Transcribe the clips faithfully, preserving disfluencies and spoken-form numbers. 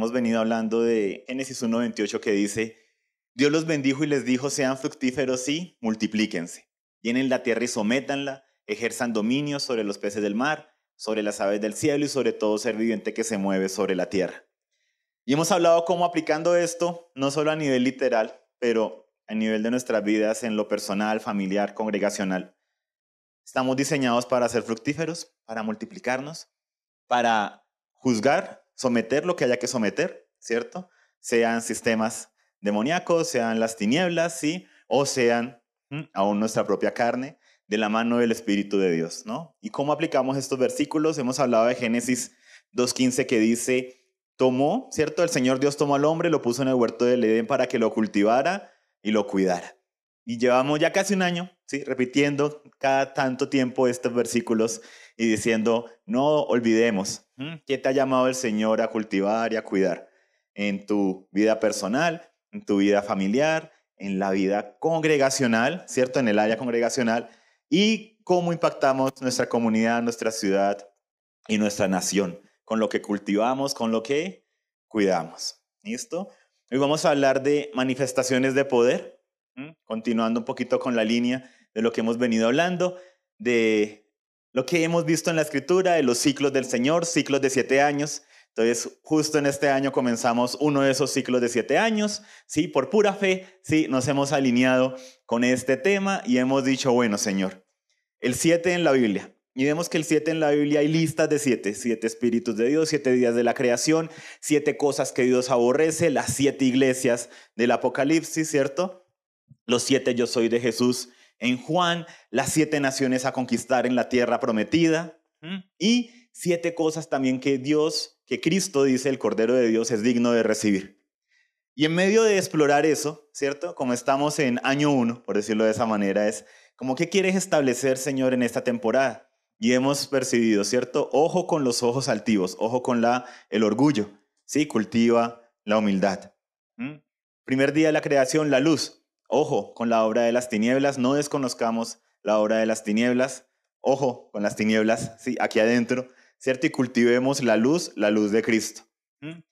Hemos venido hablando de Génesis uno veintiocho que dice, Dios los bendijo y les dijo, sean fructíferos y multiplíquense. Llenen la tierra y sométanla, ejerzan dominio sobre los peces del mar, sobre las aves del cielo y sobre todo ser viviente que se mueve sobre la tierra. Y hemos hablado cómo aplicando esto, no solo a nivel literal, pero a nivel de nuestras vidas, en lo personal, familiar, congregacional. Estamos diseñados para ser fructíferos, para multiplicarnos, para juzgar, someter lo que haya que someter, ¿cierto? Sean sistemas demoníacos, sean las tinieblas, ¿sí? O sean ¿sí? aún nuestra propia carne, de la mano del Espíritu de Dios, ¿no? ¿Y cómo aplicamos estos versículos? Hemos hablado de Génesis dos quince que dice, tomó, ¿cierto? El Señor Dios tomó al hombre, lo puso en el huerto del Edén para que lo cultivara y lo cuidara. Y llevamos ya casi un año, ¿sí? Repitiendo cada tanto tiempo estos versículos y diciendo, no olvidemos, ¿sí? ¿Qué te ha llamado el Señor a cultivar y a cuidar? En tu vida personal, en tu vida familiar, en la vida congregacional, ¿cierto? En el área congregacional. Y cómo impactamos nuestra comunidad, nuestra ciudad y nuestra nación, con lo que cultivamos, con lo que cuidamos. ¿Listo? Hoy vamos a hablar de manifestaciones de poder, ¿sí? Continuando un poquito con la línea de lo que hemos venido hablando, de lo que hemos visto en la Escritura, de los ciclos del Señor, ciclos de siete años. Entonces, justo en este año comenzamos uno de esos ciclos de siete años, ¿sí? Por pura fe, ¿sí? Nos hemos alineado con este tema y hemos dicho, bueno, Señor, el siete en la Biblia. Y vemos que el siete en la Biblia hay listas de siete, siete espíritus de Dios, siete días de la creación, siete cosas que Dios aborrece, las siete iglesias del Apocalipsis, ¿cierto? Los siete yo soy de Jesús en Juan, las siete naciones a conquistar en la tierra prometida y siete cosas también que Dios, que Cristo dice, el Cordero de Dios es digno de recibir. Y en medio de explorar eso, ¿cierto? Como estamos en año uno, por decirlo de esa manera, es como ¿qué quieres establecer, Señor, en esta temporada? Y hemos percibido, ¿cierto? Ojo con los ojos altivos, ojo con la, el orgullo, ¿sí? Cultiva la humildad. ¿Mm? Primer día de la creación, la luz. Ojo con la obra de las tinieblas, no desconozcamos la obra de las tinieblas. Ojo con las tinieblas, ¿sí? Aquí adentro, ¿cierto? Y cultivemos la luz, la luz de Cristo. ¿Mm?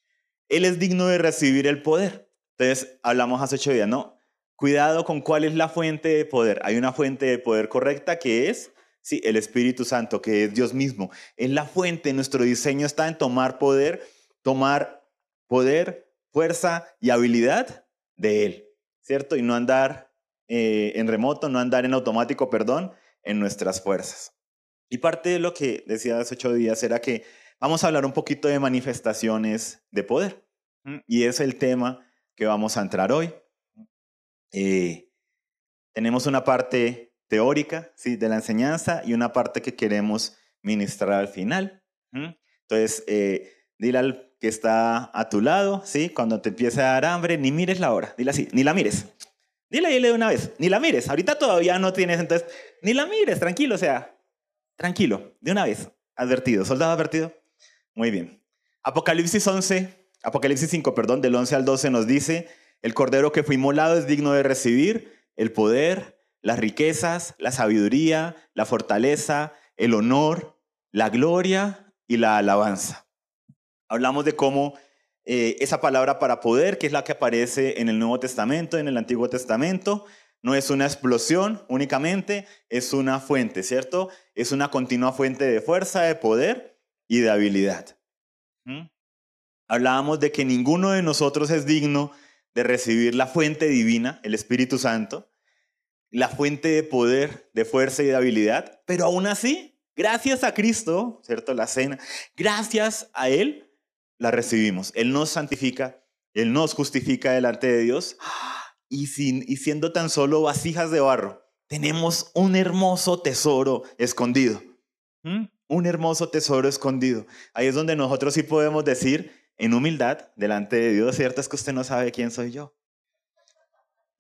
Él es digno de recibir el poder. Entonces, hablamos hace ocho días, ¿no? Cuidado con cuál es la fuente de poder. Hay una fuente de poder correcta que es... sí, el Espíritu Santo, que es Dios mismo, es la fuente. Nuestro diseño está en tomar poder, tomar poder, fuerza y habilidad de Él, ¿cierto? Y no andar eh, en remoto, no andar en automático, perdón, en nuestras fuerzas. Y parte de lo que decía hace ocho días era que vamos a hablar un poquito de manifestaciones de poder. ¿Mm? Y es el tema que vamos a entrar hoy. Eh, tenemos una parte... teórica, ¿sí? De la enseñanza y una parte que queremos ministrar al final. ¿Mm? Entonces, eh, dile al que está a tu lado, ¿sí? Cuando te empiece a dar hambre, ni mires la hora, dile así, ni la mires. Dile, dile de una vez, ni la mires. Ahorita todavía no tienes, entonces, ni la mires, tranquilo, o sea, tranquilo, de una vez, advertido, soldado advertido. Muy bien. Apocalipsis once, Apocalipsis cinco, perdón, del once al doce nos dice, el Cordero que fue inmolado es digno de recibir el poder, las riquezas, la sabiduría, la fortaleza, el honor, la gloria y la alabanza. Hablamos de cómo eh, esa palabra para poder, que es la que aparece en el Nuevo Testamento, en el Antiguo Testamento, no es una explosión únicamente, es una fuente, ¿cierto? Es una continua fuente de fuerza, de poder y de habilidad. ¿Mm? Hablábamos de que ninguno de nosotros es digno de recibir la fuente divina, el Espíritu Santo, la fuente de poder, de fuerza y de habilidad, pero aún así, gracias a Cristo, ¿cierto? La cena, gracias a Él, la recibimos. Él nos santifica, Él nos justifica delante de Dios y, sin, y siendo tan solo vasijas de barro, tenemos un hermoso tesoro escondido. ¿Mm? Un hermoso tesoro escondido. Ahí es donde nosotros sí podemos decir, en humildad, delante de Dios, ¿cierto? Es que usted no sabe quién soy yo.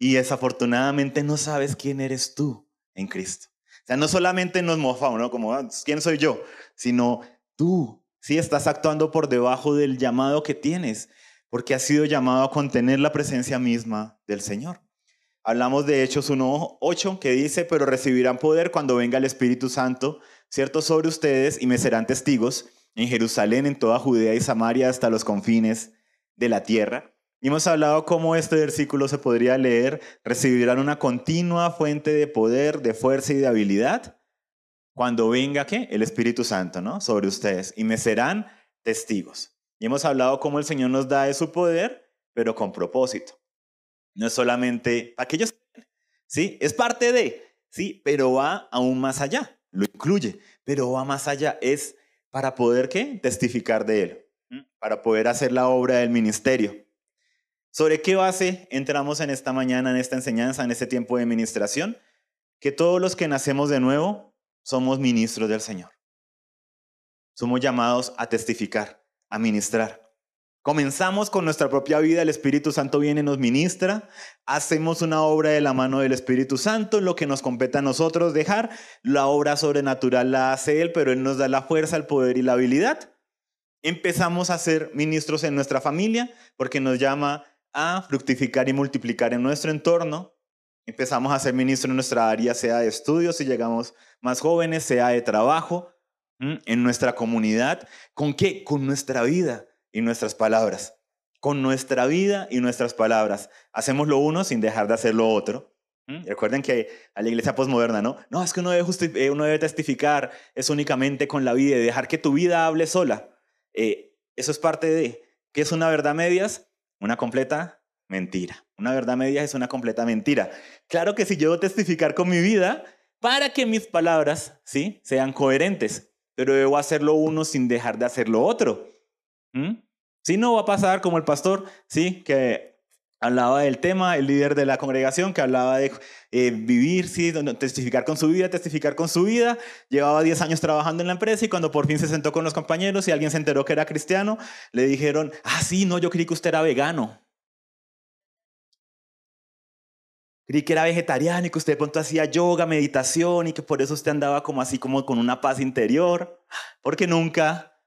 Y desafortunadamente no sabes quién eres tú en Cristo. O sea, no solamente nos mofamos, ¿no? Como, ¿quién soy yo? Sino tú, sí, estás actuando por debajo del llamado que tienes, porque has sido llamado a contener la presencia misma del Señor. Hablamos de Hechos uno ocho, que dice, pero recibirán poder cuando venga el Espíritu Santo, ¿cierto? Sobre ustedes y me serán testigos en Jerusalén, en toda Judea y Samaria, hasta los confines de la tierra. Y hemos hablado cómo este versículo se podría leer: recibirán una continua fuente de poder, de fuerza y de habilidad cuando venga, ¿qué? El Espíritu Santo, ¿no? Sobre ustedes, y me serán testigos. Y hemos hablado cómo el Señor nos da de su poder, pero con propósito. No es solamente para que ellos, ¿sí? Es parte de, ¿sí? Pero va aún más allá, lo incluye, pero va más allá, es para poder, ¿qué? Testificar de Él, ¿sí? Para poder hacer la obra del ministerio. ¿Sobre qué base entramos en esta mañana, en esta enseñanza, en este tiempo de ministración? Que todos los que nacemos de nuevo somos ministros del Señor. Somos llamados a testificar, a ministrar. Comenzamos con nuestra propia vida, el Espíritu Santo viene y nos ministra, hacemos una obra de la mano del Espíritu Santo, lo que nos compete a nosotros dejar, la obra sobrenatural la hace Él, pero Él nos da la fuerza, el poder y la habilidad. Empezamos a ser ministros en nuestra familia porque nos llama a fructificar y multiplicar en nuestro entorno. Empezamos a ser ministros en nuestra área, sea de estudios, si llegamos más jóvenes, sea de trabajo, en nuestra comunidad. ¿Con qué? Con nuestra vida y nuestras palabras. Con nuestra vida y nuestras palabras. Hacemos lo uno sin dejar de hacer lo otro. ¿Mm? Recuerden que a la iglesia posmoderna, ¿no? No, es que uno debe, uno debe testificar, es únicamente con la vida y dejar que tu vida hable sola. Eh, eso es parte de, ¿qué es una verdad medias? Una completa mentira. Una verdad medias es una completa mentira. Claro que si yo debo testificar con mi vida para que mis palabras, ¿sí?, sean coherentes, pero debo hacer lo uno sin dejar de hacer lo otro. ¿Mm? Si no, va a pasar como el pastor, ¿sí?, que hablaba del tema, el líder de la congregación que hablaba de eh, vivir, ¿sí?, testificar con su vida, testificar con su vida. Llevaba diez años trabajando en la empresa y cuando por fin se sentó con los compañeros y alguien se enteró que era cristiano, le dijeron, ah, sí, no, yo creí que usted era vegano. Creí que era vegetariano y que usted de pronto hacía yoga, meditación y que por eso usted andaba como así, como con una paz interior, porque nunca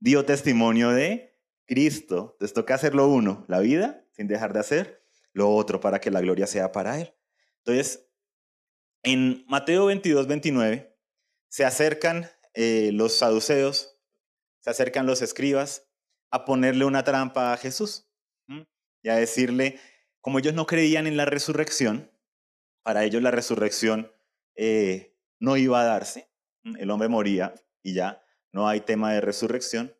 dio testimonio de Cristo. Entonces toca hacerlo uno, la vida, sin dejar de hacer lo otro para que la gloria sea para Él. Entonces, en Mateo veintidós, veintinueve, se acercan eh, los saduceos, se acercan los escribas a ponerle una trampa a Jesús, ¿sí?, y a decirle, como ellos no creían en la resurrección, para ellos la resurrección eh, no iba a darse, el hombre moría y ya no hay tema de resurrección.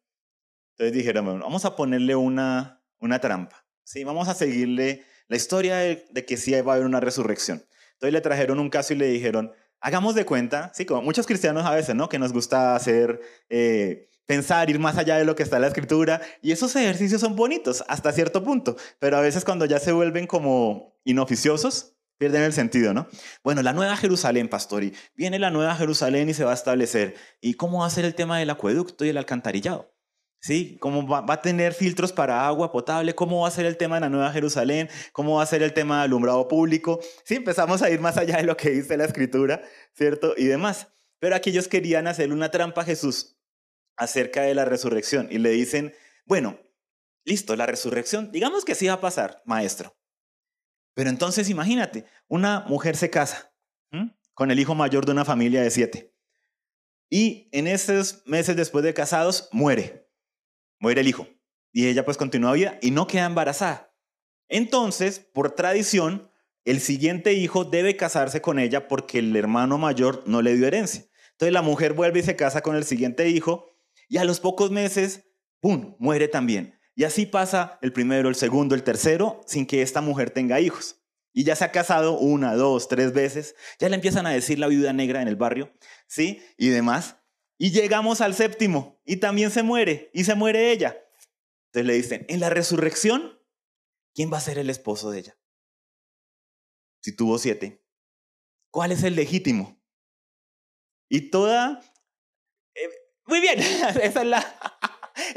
Entonces dijeron, bueno, vamos a ponerle una, una trampa. Sí, vamos a seguirle la historia de, de que sí va a haber una resurrección. Entonces le trajeron un caso y le dijeron, hagamos de cuenta, sí, como muchos cristianos a veces, ¿no?, que nos gusta hacer, eh, pensar, ir más allá de lo que está en la Escritura, y esos ejercicios son bonitos hasta cierto punto, pero a veces cuando ya se vuelven como inoficiosos, pierden el sentido, ¿no? Bueno, la nueva Jerusalén, pastor, y viene la nueva Jerusalén y se va a establecer, ¿y cómo va a ser el tema del acueducto y el alcantarillado? ¿Sí? ¿Cómo va, va a tener filtros para agua potable? ¿Cómo va a ser el tema de la Nueva Jerusalén? ¿Cómo va a ser el tema de alumbrado público? Sí, empezamos a ir más allá de lo que dice la Escritura, ¿cierto? Y demás. Pero aquí ellos querían hacer una trampa a Jesús acerca de la resurrección. Y le dicen, bueno, listo, la resurrección, digamos que sí va a pasar, maestro. Pero entonces imagínate, una mujer se casa, ¿sí?, con el hijo mayor de una familia de siete. Y en esos meses después de casados, muere. Muere el hijo. Y ella pues continúa vida y no queda embarazada. Entonces, por tradición, el siguiente hijo debe casarse con ella porque el hermano mayor no le dio herencia. Entonces la mujer vuelve y se casa con el siguiente hijo y a los pocos meses, ¡pum!, muere también. Y así pasa el primero, el segundo, el tercero, sin que esta mujer tenga hijos. Y ya se ha casado una, dos, tres veces. Ya le empiezan a decir la viuda negra en el barrio, ¿sí?, y demás. Y llegamos al séptimo, y también se muere, y se muere ella. Entonces le dicen, en la resurrección, ¿quién va a ser el esposo de ella? Si tuvo siete, ¿cuál es el legítimo? Y toda... Eh, muy bien, esa es la...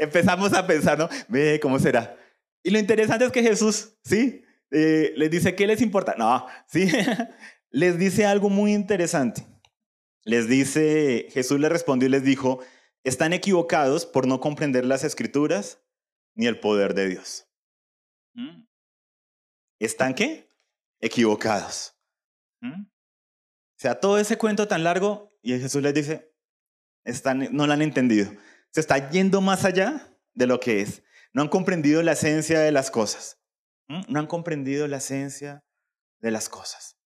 Empezamos a pensar, ¿no? Ve, ¿cómo será? Y lo interesante es que Jesús, ¿sí?, Eh, les dice, ¿qué les importa? No, ¿sí? Les dice algo muy interesante. Les dice, Jesús les respondió y les dijo, están equivocados por no comprender las Escrituras ni el poder de Dios. ¿Mm? ¿Están qué? Equivocados. ¿Mm? O sea, todo ese cuento tan largo y Jesús les dice, están, no lo han entendido. Se está yendo más allá de lo que es. No han comprendido la esencia de las cosas. No han comprendido la esencia de las cosas.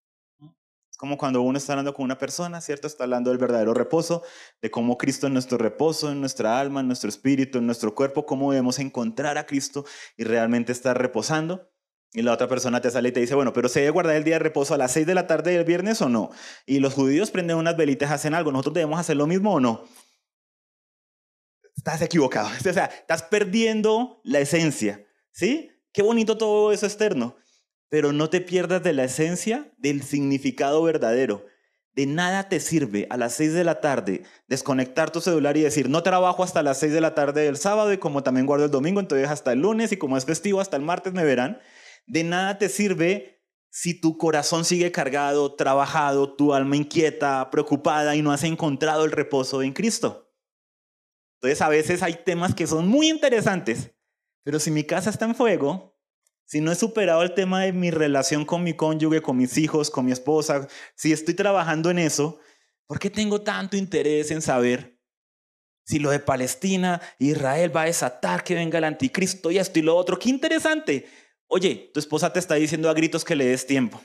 Es como cuando uno está hablando con una persona, ¿cierto? Está hablando del verdadero reposo, de cómo Cristo es nuestro reposo, en nuestra alma, en nuestro espíritu, en nuestro cuerpo, cómo debemos encontrar a Cristo y realmente estar reposando. Y la otra persona te sale y te dice, bueno, pero ¿se debe guardar el día de reposo a las seis de la tarde del viernes o no? Y los judíos prenden unas velitas, hacen algo, ¿nosotros debemos hacer lo mismo o no? Estás equivocado, o sea, estás perdiendo la esencia, ¿sí? Qué bonito todo eso externo, pero no te pierdas de la esencia, del significado verdadero. De nada te sirve a las seis de la tarde desconectar tu celular y decir, no trabajo hasta las seis de la tarde del sábado y como también guardo el domingo, entonces hasta el lunes y como es festivo hasta el martes me verán. De nada te sirve si tu corazón sigue cargado, trabajado, tu alma inquieta, preocupada y no has encontrado el reposo en Cristo. Entonces a veces hay temas que son muy interesantes, pero si mi casa está en fuego, si no he superado el tema de mi relación con mi cónyuge, con mis hijos, con mi esposa, si estoy trabajando en eso, ¿por qué tengo tanto interés en saber si lo de Palestina, Israel va a desatar que venga el anticristo y esto y lo otro? ¡Qué interesante! Oye, tu esposa te está diciendo a gritos que le des tiempo.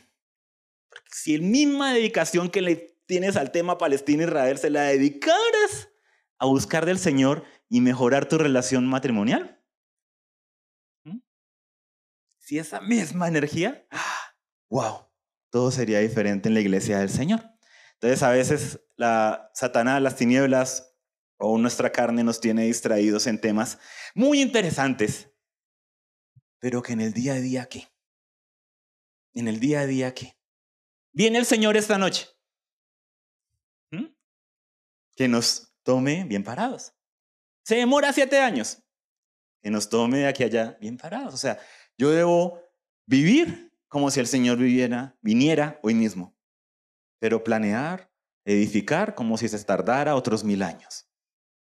Porque si la misma dedicación que le tienes al tema Palestina-Israel se la dedicaras a buscar del Señor y mejorar tu relación matrimonial. ¿Mm? Si esa misma energía, wow, todo sería diferente en la iglesia del Señor. Entonces a veces la Satanás, las tinieblas o nuestra carne nos tiene distraídos en temas muy interesantes. Pero que en el día a día, ¿qué? En el día a día, ¿qué? Viene el Señor esta noche. ¿Mm? Que nos tome bien parados. Se demora siete años. Que nos tome de aquí a allá bien parados. O sea, yo debo vivir como si el Señor viviera, viniera hoy mismo. Pero planear, edificar, como si se tardara otros mil años.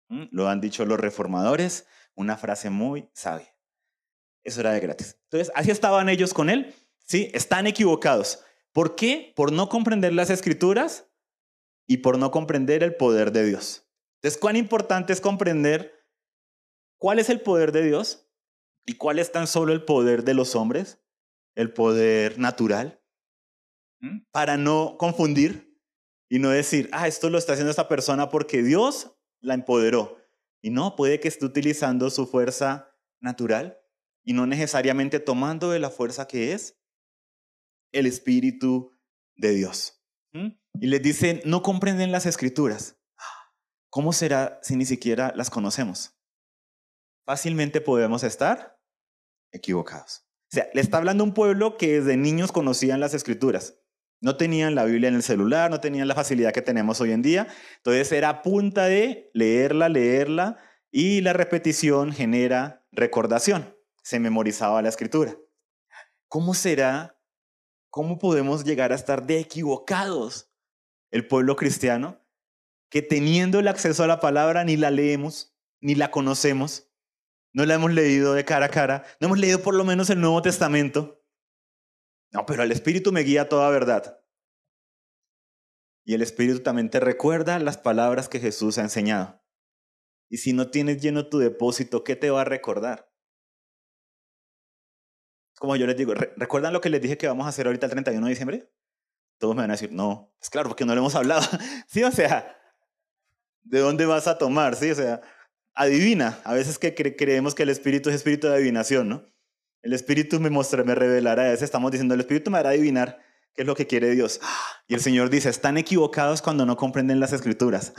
¿Mm? Lo han dicho los reformadores, una frase muy sabia. Eso era de gratis. Entonces, así estaban ellos con él. Sí, están equivocados. ¿Por qué? Por no comprender las escrituras y por no comprender el poder de Dios. Entonces, ¿cuán importante es comprender cuál es el poder de Dios y cuál es tan solo el poder de los hombres, el poder natural, para no confundir y no decir, ah, esto lo está haciendo esta persona porque Dios la empoderó? Y no, puede que esté utilizando su fuerza natural y no necesariamente tomando de la fuerza que es el Espíritu de Dios. ¿Mm? Y les dicen, no comprenden las Escrituras. ¿Cómo será si ni siquiera las conocemos? Fácilmente podemos estar equivocados. O sea, le está hablando un pueblo que desde niños conocían las Escrituras. No tenían la Biblia en el celular, no tenían la facilidad que tenemos hoy en día. Entonces era a punta de leerla, leerla, y la repetición genera recordación. Se memorizaba la escritura. ¿Cómo será? ¿Cómo podemos llegar a estar de equivocados el pueblo cristiano que teniendo el acceso a la palabra ni la leemos, ni la conocemos, no la hemos leído de cara a cara, no hemos leído por lo menos el Nuevo Testamento? No, pero el Espíritu me guía a toda verdad. Y el Espíritu también te recuerda las palabras que Jesús ha enseñado. Y si no tienes lleno tu depósito, ¿qué te va a recordar? Como yo les digo, ¿recuerdan lo que les dije que vamos a hacer ahorita el treinta y uno de diciembre? Todos me van a decir, no, es claro, porque no lo hemos hablado. Sí, o sea, ¿de dónde vas a tomar? Sí, o sea, adivina. A veces que cre creemos que el Espíritu es espíritu de adivinación, ¿no? El Espíritu me mostrará, me revelará. A veces estamos diciendo, el Espíritu me hará adivinar qué es lo que quiere Dios. Y el Señor dice, están equivocados cuando no comprenden las Escrituras.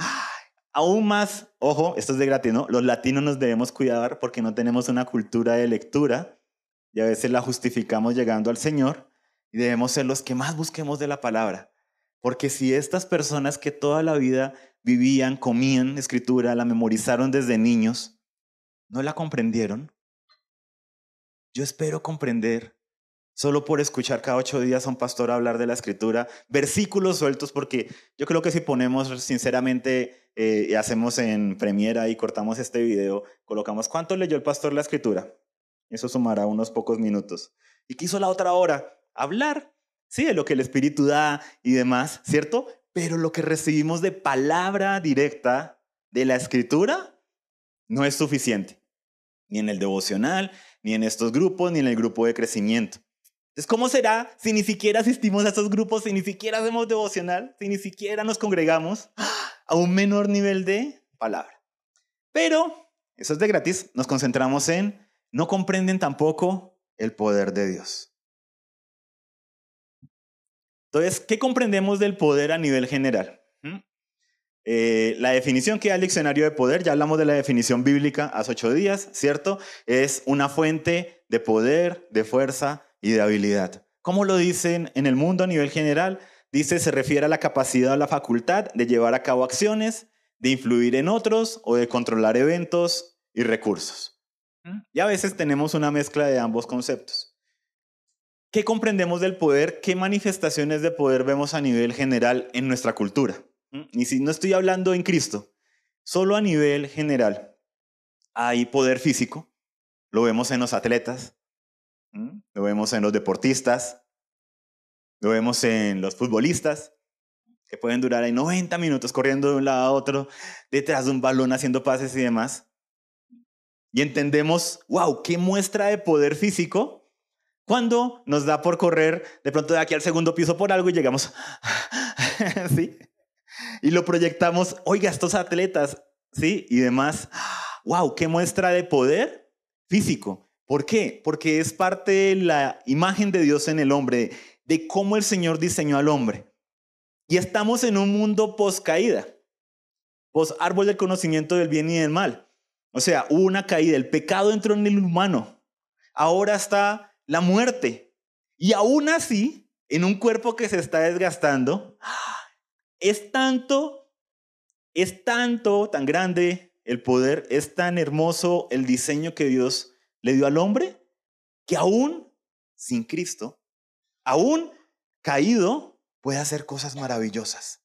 Aún más, ojo, esto es de gratis, ¿no? Los latinos nos debemos cuidar porque no tenemos una cultura de lectura. Y a veces la justificamos llegando al Señor y debemos ser los que más busquemos de la palabra. Porque si estas personas que toda la vida vivían, comían escritura, la memorizaron desde niños, no la comprendieron. Yo espero comprender, solo por escuchar cada ocho días a un pastor hablar de la escritura, versículos sueltos, porque yo creo que si ponemos sinceramente, eh, hacemos en Premiera y cortamos este video, colocamos ¿cuánto leyó el pastor la escritura? Eso sumará unos pocos minutos. ¿Y qué hizo la otra hora? Hablar, sí, de lo que el Espíritu da y demás, ¿cierto? Pero lo que recibimos de palabra directa de la Escritura no es suficiente. ni en el devocional, ni en estos grupos, ni en el grupo de crecimiento. Entonces, ¿cómo será si ni siquiera asistimos a estos grupos, si ni siquiera hacemos devocional, si ni siquiera nos congregamos a un menor nivel de palabra? Pero eso es de gratis. Nos concentramos en no comprenden tampoco el poder de Dios. Entonces, ¿qué comprendemos del poder a nivel general? ¿Mm? Eh, la definición que da el diccionario de poder, ya hablamos de la definición bíblica hace ocho días, ¿cierto? Es una fuente de poder, de fuerza y de habilidad. ¿Cómo lo dicen en el mundo a nivel general? Dice, se refiere a la capacidad o la facultad de llevar a cabo acciones, de influir en otros o de controlar eventos y recursos. ¿Mm? Y a veces tenemos una mezcla de ambos conceptos. ¿Qué comprendemos del poder? ¿Qué manifestaciones de poder vemos a nivel general en nuestra cultura? Y si no estoy hablando en Cristo, solo a nivel general. Hay poder físico, lo vemos en los atletas, lo vemos en los deportistas, lo vemos en los futbolistas, que pueden durar ahí noventa minutos corriendo de un lado a otro, detrás de un balón haciendo pases y demás. Y entendemos, wow, qué muestra de poder físico cuando nos da por correr de pronto de aquí al segundo piso por algo y llegamos, ¿sí? Y lo proyectamos, oiga, estos atletas, ¿sí? Y demás, wow, qué muestra de poder físico. ¿Por qué? Porque es parte de la imagen de Dios en el hombre, de cómo el Señor diseñó al hombre. Y estamos en un mundo post caída, post árbol del conocimiento del bien y del mal. O sea, hubo una caída, el pecado entró en el humano. Ahora está la muerte. Y aún así, en un cuerpo que se está desgastando, es tanto, es tanto, tan grande el poder, es tan hermoso el diseño que Dios le dio al hombre, que aún sin Cristo, aún caído, puede hacer cosas maravillosas.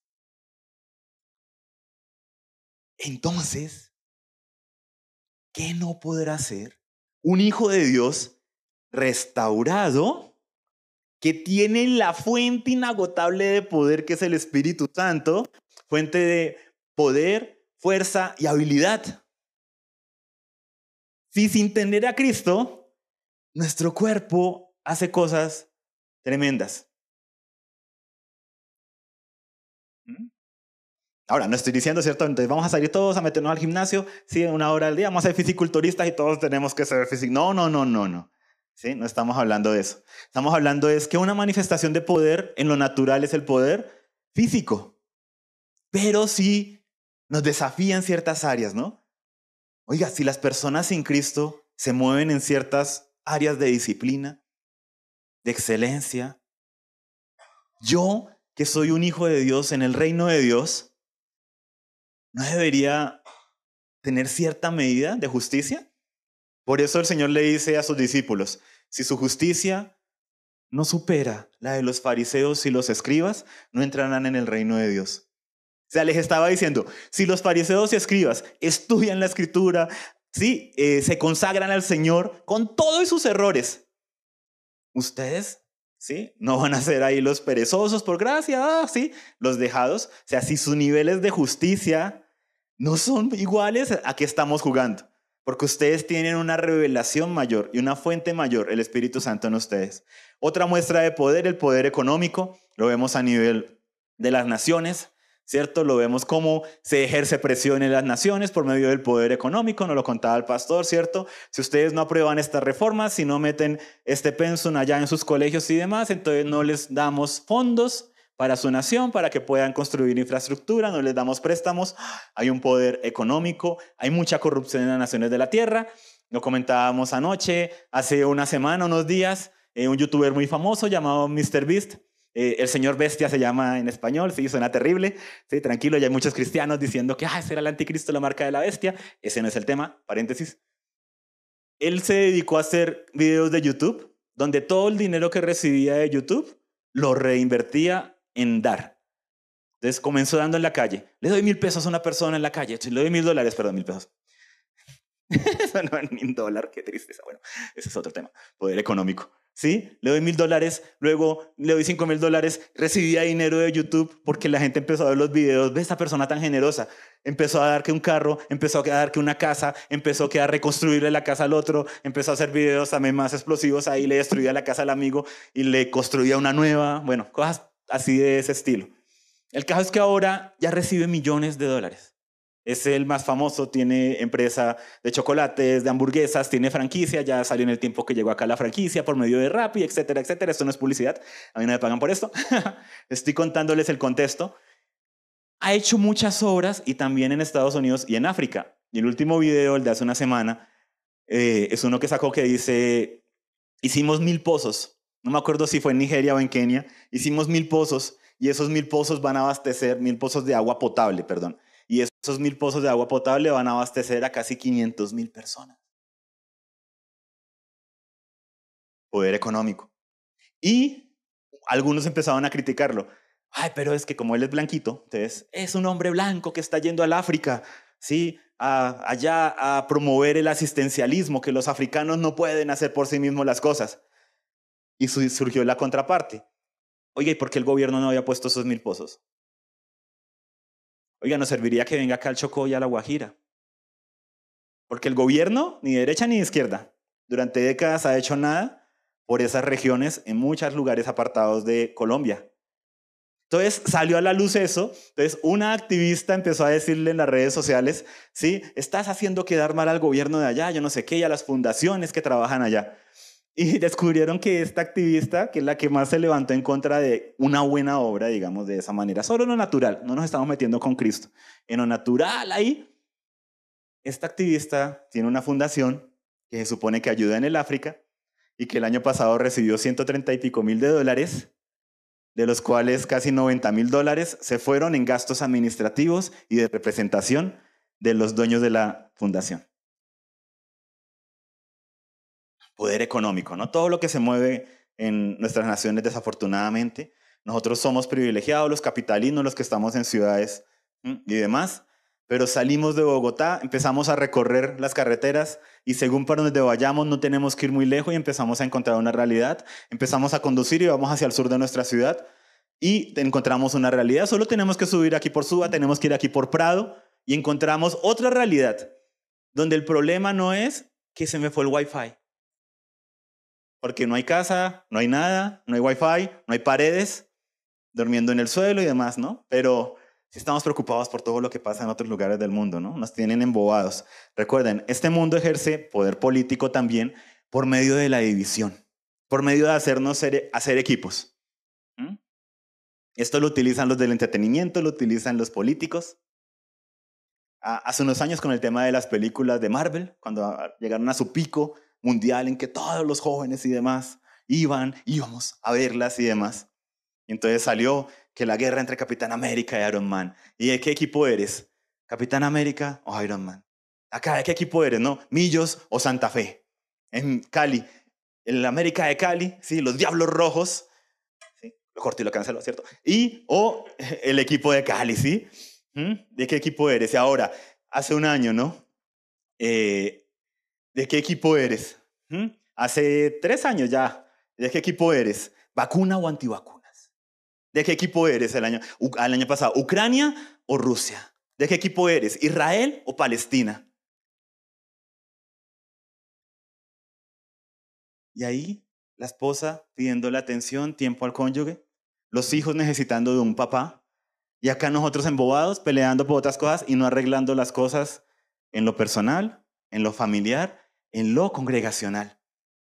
Entonces, ¿qué no podrá hacer un hijo de Dios restaurado, que tiene la fuente inagotable de poder que es el Espíritu Santo, fuente de poder, fuerza y habilidad? Si sin tener a Cristo, nuestro cuerpo hace cosas tremendas. Ahora, no estoy diciendo, ¿cierto? Entonces vamos a salir todos a meternos al gimnasio, sí, una hora al día, vamos a ser fisiculturistas y todos tenemos que ser fisic... No, no, no, no, no. ¿Sí? No estamos hablando de eso. Estamos hablando de que una manifestación de poder en lo natural es el poder físico. Pero sí nos desafían ciertas áreas, ¿no? Oiga, si las personas sin Cristo se mueven en ciertas áreas de disciplina, de excelencia, yo, que soy un hijo de Dios en el reino de Dios, ¿no debería tener cierta medida de justicia? Por eso el Señor le dice a sus discípulos, si su justicia no supera la de los fariseos y los escribas, no entrarán en el reino de Dios. O sea, les estaba diciendo, si los fariseos y escribas estudian la Escritura, ¿sí? eh, se consagran al Señor con todos sus errores, ustedes, ¿sí? no van a ser ahí los perezosos por gracia, ¿sí? los dejados. O sea, si sus niveles de justicia no son iguales, ¿a qué estamos jugando? Porque ustedes tienen una revelación mayor y una fuente mayor, el Espíritu Santo en ustedes. Otra muestra de poder, el poder económico, lo vemos a nivel de las naciones, ¿cierto? Lo vemos cómo se ejerce presión en las naciones por medio del poder económico, nos lo contaba el pastor, ¿cierto? Si ustedes no aprueban estas reformas, si no meten este pensum allá en sus colegios y demás, entonces no les damos fondos para su nación, para que puedan construir infraestructura, no les damos préstamos, hay un poder económico, hay mucha corrupción en las naciones de la tierra. Lo comentábamos anoche, hace una semana, unos días, eh, un youtuber muy famoso llamado MrBeast, eh, el señor bestia se llama en español, sí, suena terrible, sí, tranquilo, ya hay muchos cristianos diciendo que ah, ese era el anticristo, la marca de la bestia, ese no es el tema, paréntesis. Él se dedicó a hacer videos de YouTube, donde todo el dinero que recibía de YouTube lo reinvertía en dar. Entonces comenzó dando en la calle. Le doy mil pesos a una persona en la calle. Le doy mil dólares, perdón, mil pesos. Eso no es ni un dólar, qué tristeza. Bueno, ese es otro tema. Poder económico. ¿sí? Le doy mil dólares, luego le doy cinco mil dólares, recibía dinero de YouTube porque la gente empezó a ver los videos, ve esta persona tan generosa, empezó a dar que un carro, empezó a dar que una casa, empezó a reconstruirle la casa al otro, empezó a hacer videos también más explosivos, ahí le destruía la casa al amigo y le construía una nueva, bueno, cosas así de ese estilo. El caso es que ahora ya recibe millones de dólares. Es el más famoso, tiene empresa de chocolates, de hamburguesas, tiene franquicia, ya salió en el tiempo que llegó acá la franquicia por medio de Rappi, etcétera, etcétera. Esto no es publicidad, a mí no me pagan por esto. Estoy contándoles el contexto. Ha hecho muchas obras y también en Estados Unidos y en África. Y el último video, el de hace una semana, eh, es uno que sacó que dice, hicimos mil pozos. No me acuerdo si fue en Nigeria o en Kenia. Hicimos mil pozos y esos mil pozos van a abastecer, mil pozos de agua potable, perdón. Y esos mil pozos de agua potable van a abastecer a casi quinientas mil personas. Poder económico. Y algunos empezaron a criticarlo. Ay, pero es que como él es blanquito, entonces es un hombre blanco que está yendo al África, ¿sí? A, allá a promover el asistencialismo, que los africanos no pueden hacer por sí mismos las cosas. Y surgió la contraparte. Oye, ¿y por qué el gobierno no había puesto esos mil pozos? Oiga, nos serviría que venga acá al Chocó y a la Guajira. Porque el gobierno, ni derecha ni izquierda, durante décadas ha hecho nada por esas regiones en muchos lugares apartados de Colombia. Entonces salió a la luz eso. Entonces una activista empezó a decirle en las redes sociales, sí, estás haciendo quedar mal al gobierno de allá, yo no sé qué, y a las fundaciones que trabajan allá. Y descubrieron que esta activista, que es la que más se levantó en contra de una buena obra, digamos, de esa manera, solo en lo natural, no nos estamos metiendo con Cristo, en lo natural ahí, esta activista tiene una fundación que se supone que ayuda en el África y que el año pasado recibió ciento treinta y pico mil de dólares, de los cuales casi noventa mil dólares se fueron en gastos administrativos y de representación de los dueños de la fundación. Poder económico, ¿no? Todo lo que se mueve en nuestras naciones, desafortunadamente. Nosotros somos privilegiados, los capitalinos, los que estamos en ciudades y demás, pero salimos de Bogotá, empezamos a recorrer las carreteras y según para donde vayamos no tenemos que ir muy lejos y empezamos a encontrar una realidad. Empezamos a conducir y vamos hacia el sur de nuestra ciudad y encontramos una realidad. Solo tenemos que subir aquí por Suba, tenemos que ir aquí por Prado y encontramos otra realidad donde el problema no es que se me fue el wifi. Porque no hay casa, no hay nada, no hay wifi, no hay paredes, durmiendo en el suelo y demás, ¿no? Pero sí estamos preocupados por todo lo que pasa en otros lugares del mundo, ¿no? Nos tienen embobados. Recuerden, este mundo ejerce poder político también por medio de la división, por medio de hacernos ser, hacer equipos. ¿Mm? Esto lo utilizan los del entretenimiento, lo utilizan los políticos. Hace unos años con el tema de las películas de Marvel, cuando llegaron a su pico mundial en que todos los jóvenes y demás iban, íbamos a verlas y demás. Y entonces salió que la guerra entre Capitán América y Iron Man. ¿Y de qué equipo eres? ¿Capitán América o Iron Man? Acá, ¿de qué equipo eres? ¿No? ¿Millos o Santa Fe? En Cali, en la América de Cali, ¿sí? Los Diablos Rojos. ¿Sí? Lo corto y lo cancelo, ¿cierto? Y, o oh, el equipo de Cali, ¿sí? ¿Mm? ¿De qué equipo eres? Y ahora, hace un año, ¿no? Eh... ¿De qué equipo eres? ¿Mm? Hace tres años ya. ¿De qué equipo eres? ¿Vacuna o antivacunas? ¿De qué equipo eres el año, el año pasado? ¿Ucrania o Rusia? ¿De qué equipo eres? ¿Israel o Palestina? Y ahí la esposa pidiendo la atención, tiempo al cónyuge, los hijos necesitando de un papá, y acá nosotros embobados peleando por otras cosas y no arreglando las cosas en lo personal, en lo familiar, en lo congregacional.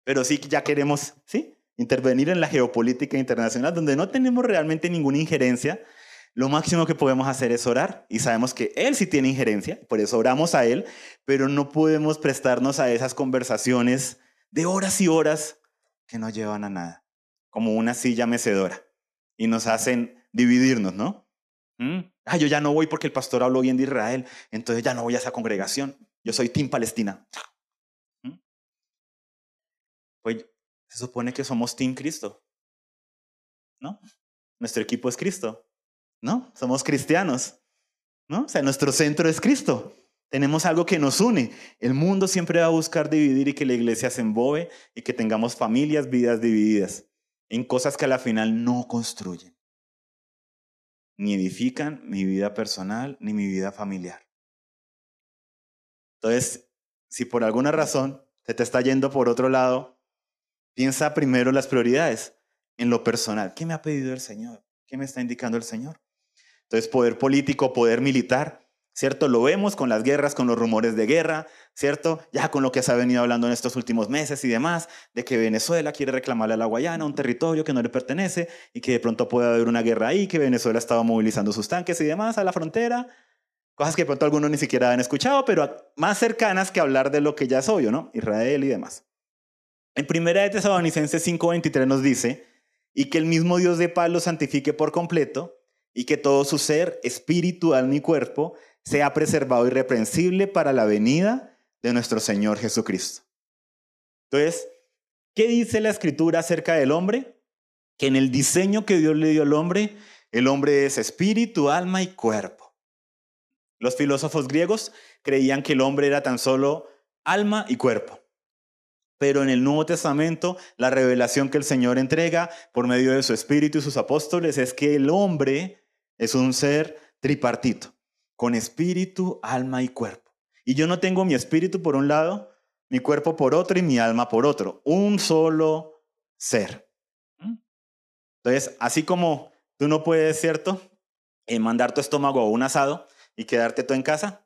Pero sí que ya queremos, ¿sí?, intervenir en la geopolítica internacional, donde no tenemos realmente ninguna injerencia. Lo máximo que podemos hacer es orar, y sabemos que Él sí tiene injerencia, por eso oramos a Él, pero no podemos prestarnos a esas conversaciones de horas y horas que no llevan a nada, como una silla mecedora, y nos hacen dividirnos, ¿no? ¿Mm? Ah, yo ya no voy porque el pastor habló bien de Israel, entonces ya no voy a esa congregación. Yo soy Team Palestina. Pues se supone que somos Team Cristo, ¿no? Nuestro equipo es Cristo, ¿no? Somos cristianos, ¿no? O sea, nuestro centro es Cristo. Tenemos algo que nos une. El mundo siempre va a buscar dividir y que la iglesia se embobe y que tengamos familias, vidas divididas en cosas que a la final no construyen. Ni edifican mi vida personal ni mi vida familiar. Entonces, si por alguna razón se te está yendo por otro lado, piensa primero las prioridades en lo personal. ¿Qué me ha pedido el Señor? ¿Qué me está indicando el Señor? Entonces, poder político, poder militar, ¿cierto? Lo vemos con las guerras, con los rumores de guerra, ¿cierto? Ya con lo que se ha venido hablando en estos últimos meses y demás, de que Venezuela quiere reclamarle a la Guayana un territorio que no le pertenece y que de pronto puede haber una guerra ahí, que Venezuela estaba movilizando sus tanques y demás a la frontera. Cosas que de pronto algunos ni siquiera han escuchado, pero más cercanas que hablar de lo que ya es obvio, ¿no? Israel y demás. En Primera de Tesalonicenses cinco veintitrés nos dice, y que el mismo Dios de paz los santifique por completo, y que todo su ser, espíritu, alma y cuerpo, sea preservado irreprensible para la venida de nuestro Señor Jesucristo. Entonces, ¿qué dice la Escritura acerca del hombre? Que en el diseño que Dios le dio al hombre, el hombre es espíritu, alma y cuerpo. Los filósofos griegos creían que el hombre era tan solo alma y cuerpo. Pero en el Nuevo Testamento, la revelación que el Señor entrega por medio de su espíritu y sus apóstoles es que el hombre es un ser tripartito, con espíritu, alma y cuerpo. Y yo no tengo mi espíritu por un lado, mi cuerpo por otro y mi alma por otro. Un solo ser. Entonces, así como tú no puedes, ¿cierto?, eh, mandar tu estómago a un asado y quedarte tú en casa,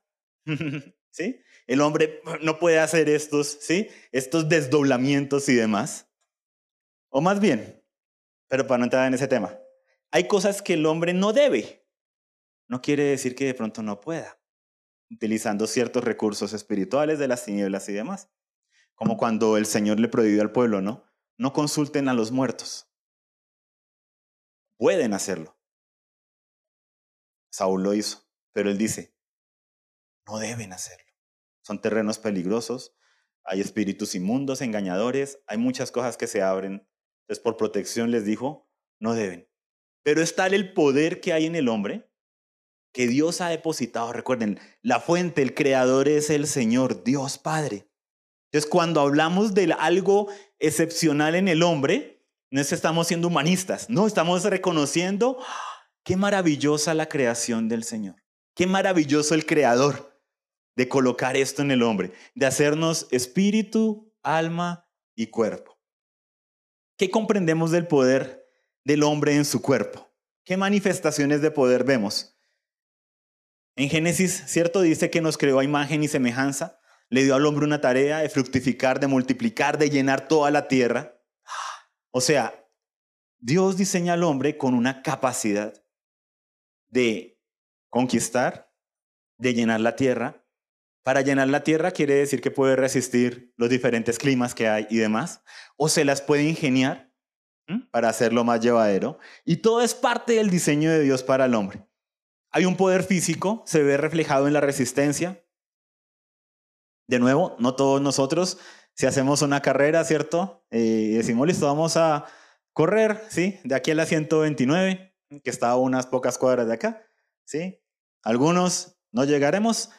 ¿sí? El hombre no puede hacer estos, ¿sí?, estos desdoblamientos y demás. O más bien, pero para no entrar en ese tema, hay cosas que el hombre no debe. No quiere decir que de pronto no pueda, utilizando ciertos recursos espirituales de las tinieblas y demás. Como cuando el Señor le prohibió al pueblo, ¿no? No consulten a los muertos. Pueden hacerlo. Saúl lo hizo, pero él dice, no deben hacerlo. Son terrenos peligrosos, hay espíritus inmundos, engañadores, hay muchas cosas que se abren. Entonces, por protección les dijo, no deben. Pero es tal el poder que hay en el hombre que Dios ha depositado. Recuerden, la fuente, el creador es el Señor, Dios Padre. Entonces, cuando hablamos de algo excepcional en el hombre, no es que estamos siendo humanistas, no, estamos reconociendo qué maravillosa la creación del Señor, qué maravilloso el creador de colocar esto en el hombre, de hacernos espíritu, alma y cuerpo. ¿Qué comprendemos del poder del hombre en su cuerpo? ¿Qué manifestaciones de poder vemos? En Génesis, ¿cierto?, dice que nos creó a imagen y semejanza, le dio al hombre una tarea de fructificar, de multiplicar, de llenar toda la tierra. O sea, Dios diseña al hombre con una capacidad de conquistar, de llenar la tierra. Para llenar la tierra quiere decir que puede resistir los diferentes climas que hay y demás, o se las puede ingeniar para hacerlo más llevadero. Y todo es parte del diseño de Dios para el hombre. Hay un poder físico, se ve reflejado en la resistencia. De nuevo, no todos nosotros, si hacemos una carrera, ¿cierto? Eh, decimos, listo, vamos a correr, ¿sí? De aquí a la ciento veintinueve, que está a unas pocas cuadras de acá, ¿sí? Algunos no llegaremos,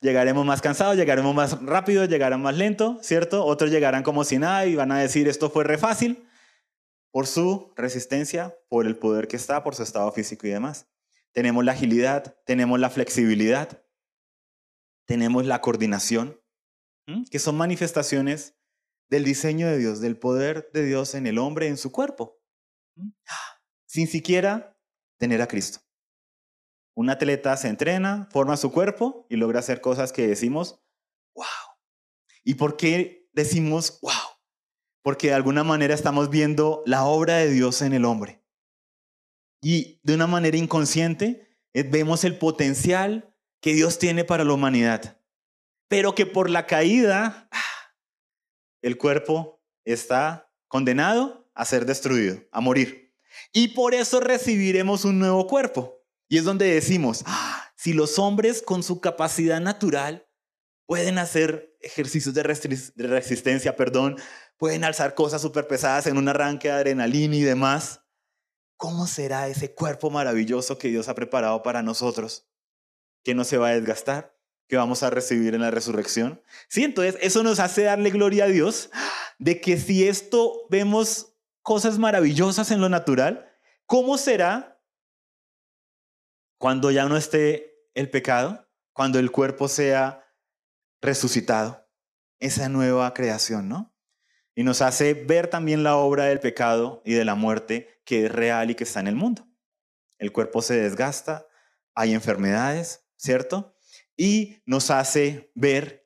llegaremos más cansados, llegaremos más rápido, llegarán más lento, ¿cierto? Otros llegarán como si nada y van a decir, esto fue re fácil, por su resistencia, por el poder que está, por su estado físico y demás. Tenemos la agilidad, tenemos la flexibilidad, tenemos la coordinación, ¿m? que son manifestaciones del diseño de Dios, del poder de Dios en el hombre, en su cuerpo, ¿m? sin siquiera tener a Cristo. Un atleta se entrena, forma su cuerpo y logra hacer cosas que decimos, wow. ¿Y por qué decimos wow? Porque de alguna manera estamos viendo la obra de Dios en el hombre. Y de una manera inconsciente vemos el potencial que Dios tiene para la humanidad. Pero que por la caída, el cuerpo está condenado a ser destruido, a morir. Y por eso recibiremos un nuevo cuerpo. Y es donde decimos, ah, si los hombres con su capacidad natural pueden hacer ejercicios de, de resistencia, perdón, pueden alzar cosas súper pesadas en un arranque de adrenalina y demás, ¿cómo será ese cuerpo maravilloso que Dios ha preparado para nosotros? Que no se va a desgastar, que vamos a recibir en la resurrección. Sí, entonces eso nos hace darle gloria a Dios de que si esto vemos cosas maravillosas en lo natural, ¿cómo será cuando ya no esté el pecado? Cuando el cuerpo sea resucitado, esa nueva creación, ¿no? Y nos hace ver también la obra del pecado y de la muerte que es real y que está en el mundo. El cuerpo se desgasta, hay enfermedades, ¿cierto? Y nos hace ver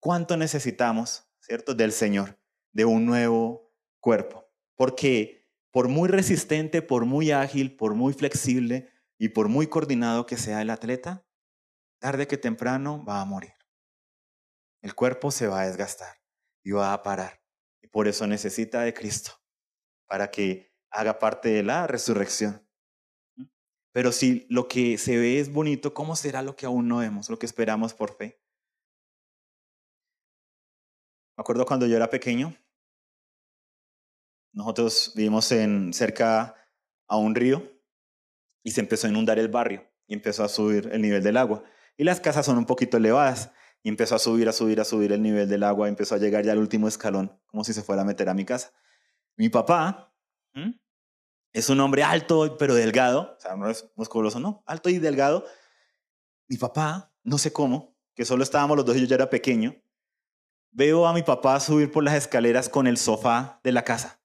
cuánto necesitamos, ¿cierto?, del Señor, de un nuevo cuerpo. Porque por muy resistente, por muy ágil, por muy flexible y por muy coordinado que sea el atleta, tarde que temprano va a morir. El cuerpo se va a desgastar y va a parar. Y por eso necesita de Cristo, para que haga parte de la resurrección. Pero si lo que se ve es bonito, ¿cómo será lo que aún no vemos, lo que esperamos por fe? Me acuerdo cuando yo era pequeño, nosotros vivimos en, cerca a un río y se empezó a inundar el barrio y empezó a subir el nivel del agua. Y las casas son un poquito elevadas y empezó a subir, a subir, a subir el nivel del agua y empezó a llegar ya al último escalón, como si se fuera a meter a mi casa. Mi papá, ¿eh?, es un hombre alto pero delgado, o sea, no es musculoso, no, alto y delgado. Mi papá, no sé cómo, que solo estábamos los dos y yo ya era pequeño, veo a mi papá subir por las escaleras con el sofá de la casa,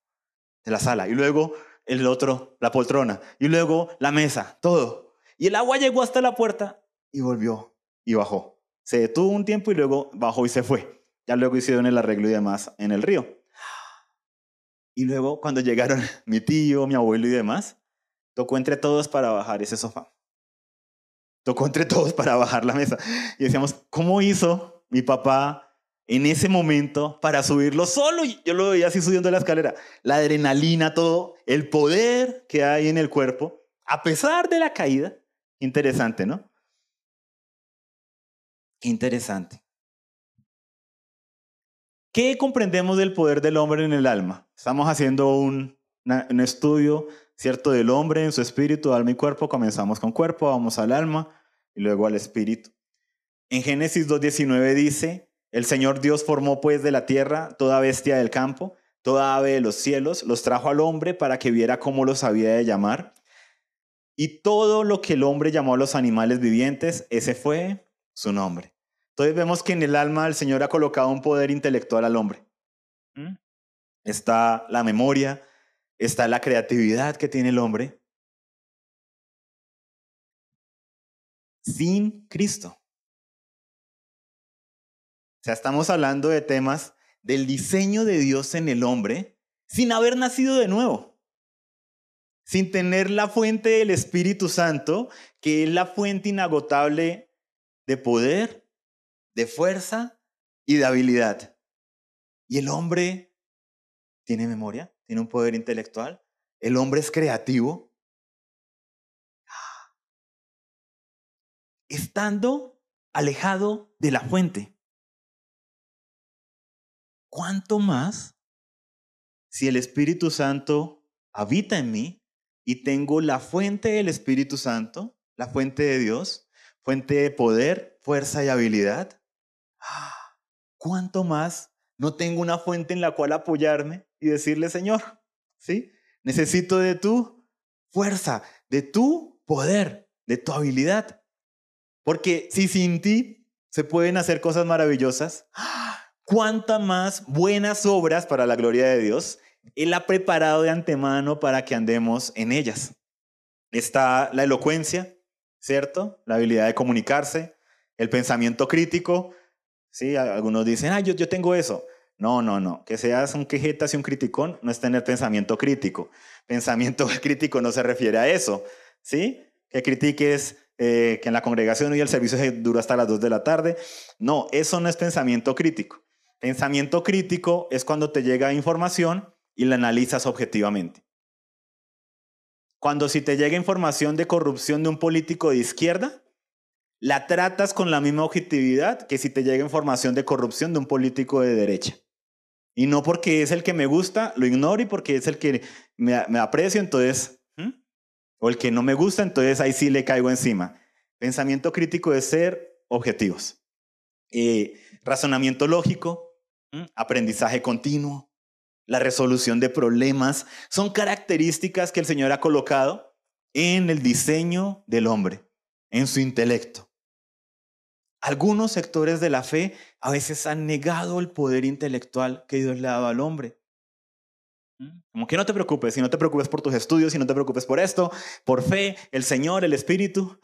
de la sala, y luego el otro, la poltrona, y luego la mesa, todo. Y el agua llegó hasta la puerta y volvió y bajó. Se detuvo un tiempo y luego bajó y se fue. Ya luego hicieron el arreglo y demás en el río. Y luego, cuando llegaron mi tío, mi abuelo y demás, tocó entre todos para bajar ese sofá. Tocó entre todos para bajar la mesa. Y decíamos, ¿cómo hizo mi papá en ese momento para subirlo solo? Y yo lo veía así subiendo la escalera. La adrenalina, todo, el poder que hay en el cuerpo, a pesar de la caída. Interesante, ¿no? Interesante. ¿Qué comprendemos del poder del hombre en el alma? Estamos haciendo un, una, un estudio, ¿cierto?, del hombre en su espíritu, alma y cuerpo. Comenzamos con cuerpo, vamos al alma y luego al espíritu. En Génesis dos diecinueve dice, el Señor Dios formó pues de la tierra toda bestia del campo, toda ave de los cielos, los trajo al hombre para que viera cómo los había de llamar. Y todo lo que el hombre llamó a los animales vivientes, ese fue su nombre. Entonces vemos que en el alma el Señor ha colocado un poder intelectual al hombre. ¿Mm? Está la memoria, está la creatividad que tiene el hombre. Sin Cristo. O sea, estamos hablando de temas del diseño de Dios en el hombre sin haber nacido de nuevo. Sin tener la fuente del Espíritu Santo, que es la fuente inagotable de poder, de fuerza y de habilidad. Y el hombre tiene memoria, tiene un poder intelectual. El hombre es creativo. Estando alejado de la fuente. ¿Cuánto más si el Espíritu Santo habita en mí y tengo la fuente del Espíritu Santo, la fuente de Dios, fuente de poder, fuerza y habilidad? ¿Cuánto más no tengo una fuente en la cual apoyarme y decirle, Señor, ¿sí?, necesito de tu fuerza, de tu poder, de tu habilidad? Porque si sin ti se pueden hacer cosas maravillosas, ¿cuántas más buenas obras para la gloria de Dios Él ha preparado de antemano para que andemos en ellas? Está la elocuencia, ¿cierto?, la habilidad de comunicarse, el pensamiento crítico. Sí, algunos dicen, ah, yo, yo tengo eso. No, no, no. Que seas un quejetas y un criticón no es tener pensamiento crítico. Pensamiento crítico no se refiere a eso. ¿Sí? Que critiques eh, que en la congregación y el servicio se dura hasta las dos de la tarde. No, eso no es pensamiento crítico. Pensamiento crítico es cuando te llega información y la analizas objetivamente. Cuando si te llega información de corrupción de un político de izquierda, la tratas con la misma objetividad que si te llega información de corrupción de un político de derecha. Y no porque es el que me gusta, lo ignoro, y porque es el que me, me aprecio, entonces, ¿hmm?, o el que no me gusta, entonces ahí sí le caigo encima. Pensamiento crítico es ser objetivos. eh, razonamiento lógico, ¿m? aprendizaje continuo, la resolución de problemas. Son características que el Señor ha colocado en el diseño del hombre, en su intelecto. Algunos sectores de la fe a veces han negado el poder intelectual que Dios le ha dado al hombre. Como que no te preocupes, si no te preocupes por tus estudios, si no te preocupes por esto, por fe, el Señor, el Espíritu.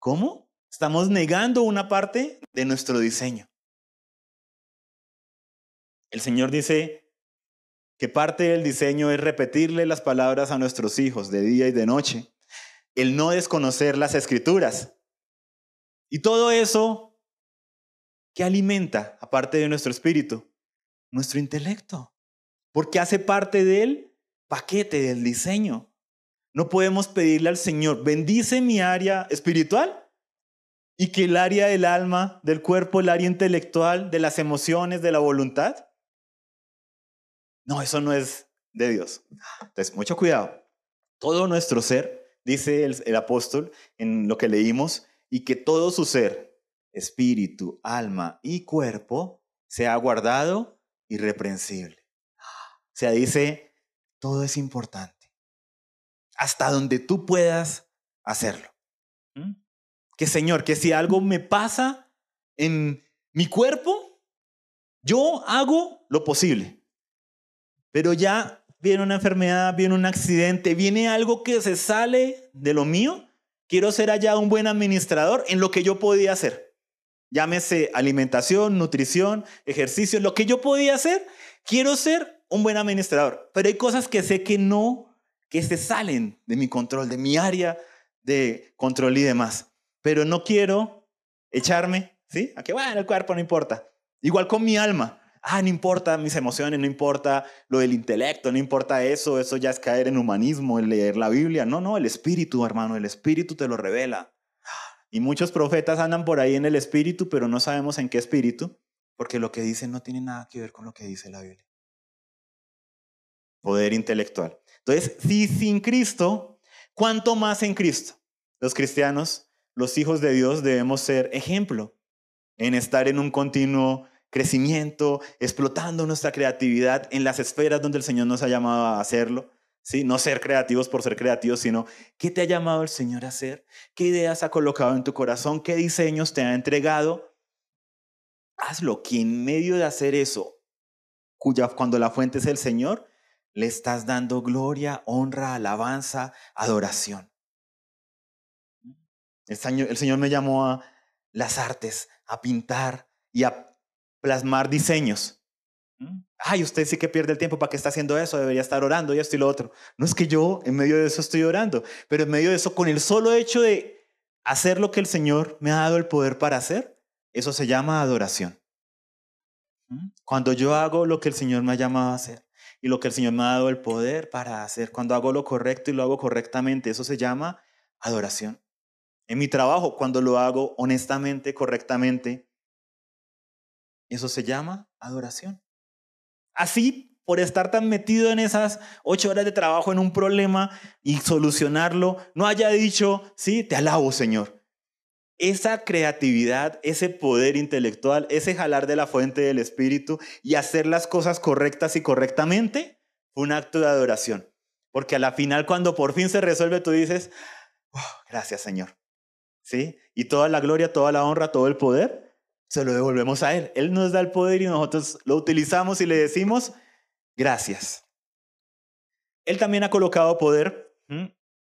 ¿Cómo? Estamos negando una parte de nuestro diseño. El Señor dice que parte del diseño es repetirle las palabras a nuestros hijos de día y de noche, el no desconocer las Escrituras. Y todo eso que alimenta, aparte de nuestro espíritu, nuestro intelecto, porque hace parte del paquete, del diseño. No podemos pedirle al Señor, bendice mi área espiritual y que el área del alma, del cuerpo, el área intelectual, de las emociones, de la voluntad. No, eso no es de Dios. Entonces, mucho cuidado. Todo nuestro ser, dice el, el apóstol en lo que leímos, y que todo su ser, espíritu, alma y cuerpo, sea guardado irreprensible. O sea, dice, todo es importante, hasta donde tú puedas hacerlo. ¿Mm? Que Señor, que si algo me pasa en mi cuerpo, yo hago lo posible. Pero ya viene una enfermedad, viene un accidente, viene algo que se sale de lo mío, quiero ser allá un buen administrador en lo que yo podía hacer. Llámese alimentación, nutrición, ejercicio, lo que yo podía hacer. Quiero ser un buen administrador. Pero hay cosas que sé que no, que se salen de mi control, de mi área de control y demás. Pero no quiero echarme, ¿sí? A que, bueno, el cuerpo no importa. Igual con mi alma. Ah, no importa mis emociones, no importa lo del intelecto, no importa eso, eso ya es caer en humanismo, el leer la Biblia. No, no, el espíritu, hermano, el espíritu te lo revela. Y muchos profetas andan por ahí en el espíritu, pero no sabemos en qué espíritu, porque lo que dicen no tiene nada que ver con lo que dice la Biblia. Poder intelectual. Entonces, si sin Cristo, ¿cuánto más en Cristo? Los cristianos, los hijos de Dios, debemos ser ejemplo en estar en un continuo crecimiento, explotando nuestra creatividad en las esferas donde el Señor nos ha llamado a hacerlo, ¿sí? No ser creativos por ser creativos, sino ¿qué te ha llamado el Señor a hacer? ¿Qué ideas ha colocado en tu corazón? ¿Qué diseños te ha entregado? Hazlo, que en medio de hacer eso, cuya, cuando la fuente es el Señor, le estás dando gloria, honra, alabanza, adoración. El Señor, el Señor me llamó a las artes, a pintar y a plasmar diseños. Ay, usted sí que pierde el tiempo, ¿para qué está haciendo eso? Debería estar orando y esto y lo otro. No, es que yo en medio de eso estoy orando, pero en medio de eso, con el solo hecho de hacer lo que el Señor me ha dado el poder para hacer, eso se llama adoración. Cuando yo hago lo que el Señor me ha llamado a hacer y lo que el Señor me ha dado el poder para hacer, cuando hago lo correcto y lo hago correctamente, eso se llama adoración. En mi trabajo, cuando lo hago honestamente, correctamente, eso se llama adoración. Así, por estar tan metido en esas ocho horas de trabajo en un problema y solucionarlo, no haya dicho, sí, te alabo, Señor. Esa creatividad, ese poder intelectual, ese jalar de la fuente del Espíritu y hacer las cosas correctas y correctamente, fue un acto de adoración. Porque a la final, cuando por fin se resuelve, tú dices, oh, gracias, Señor. ¿Sí? Y toda la gloria, toda la honra, todo el poder, se lo devolvemos a Él. Él nos da el poder y nosotros lo utilizamos y le decimos gracias. Él también ha colocado poder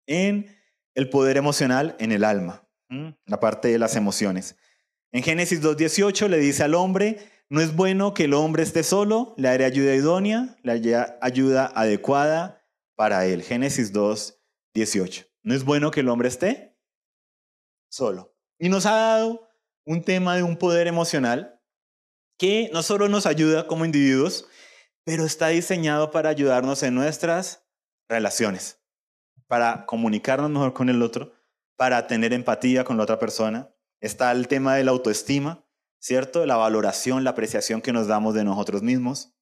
en el poder emocional, en el alma, la parte de las emociones. En Génesis dos dieciocho le dice al hombre, no es bueno que el hombre esté solo, le haré ayuda idónea, le haré ayuda adecuada para él. Génesis dos dieciocho. No es bueno que el hombre esté solo. Y nos ha dado un tema de un poder emocional que no solo nos ayuda como individuos, pero está diseñado para ayudarnos en nuestras relaciones, para comunicarnos mejor con el otro, para tener empatía con la otra persona. Está el tema de la autoestima, ¿cierto? La valoración, la apreciación que nos damos de nosotros mismos.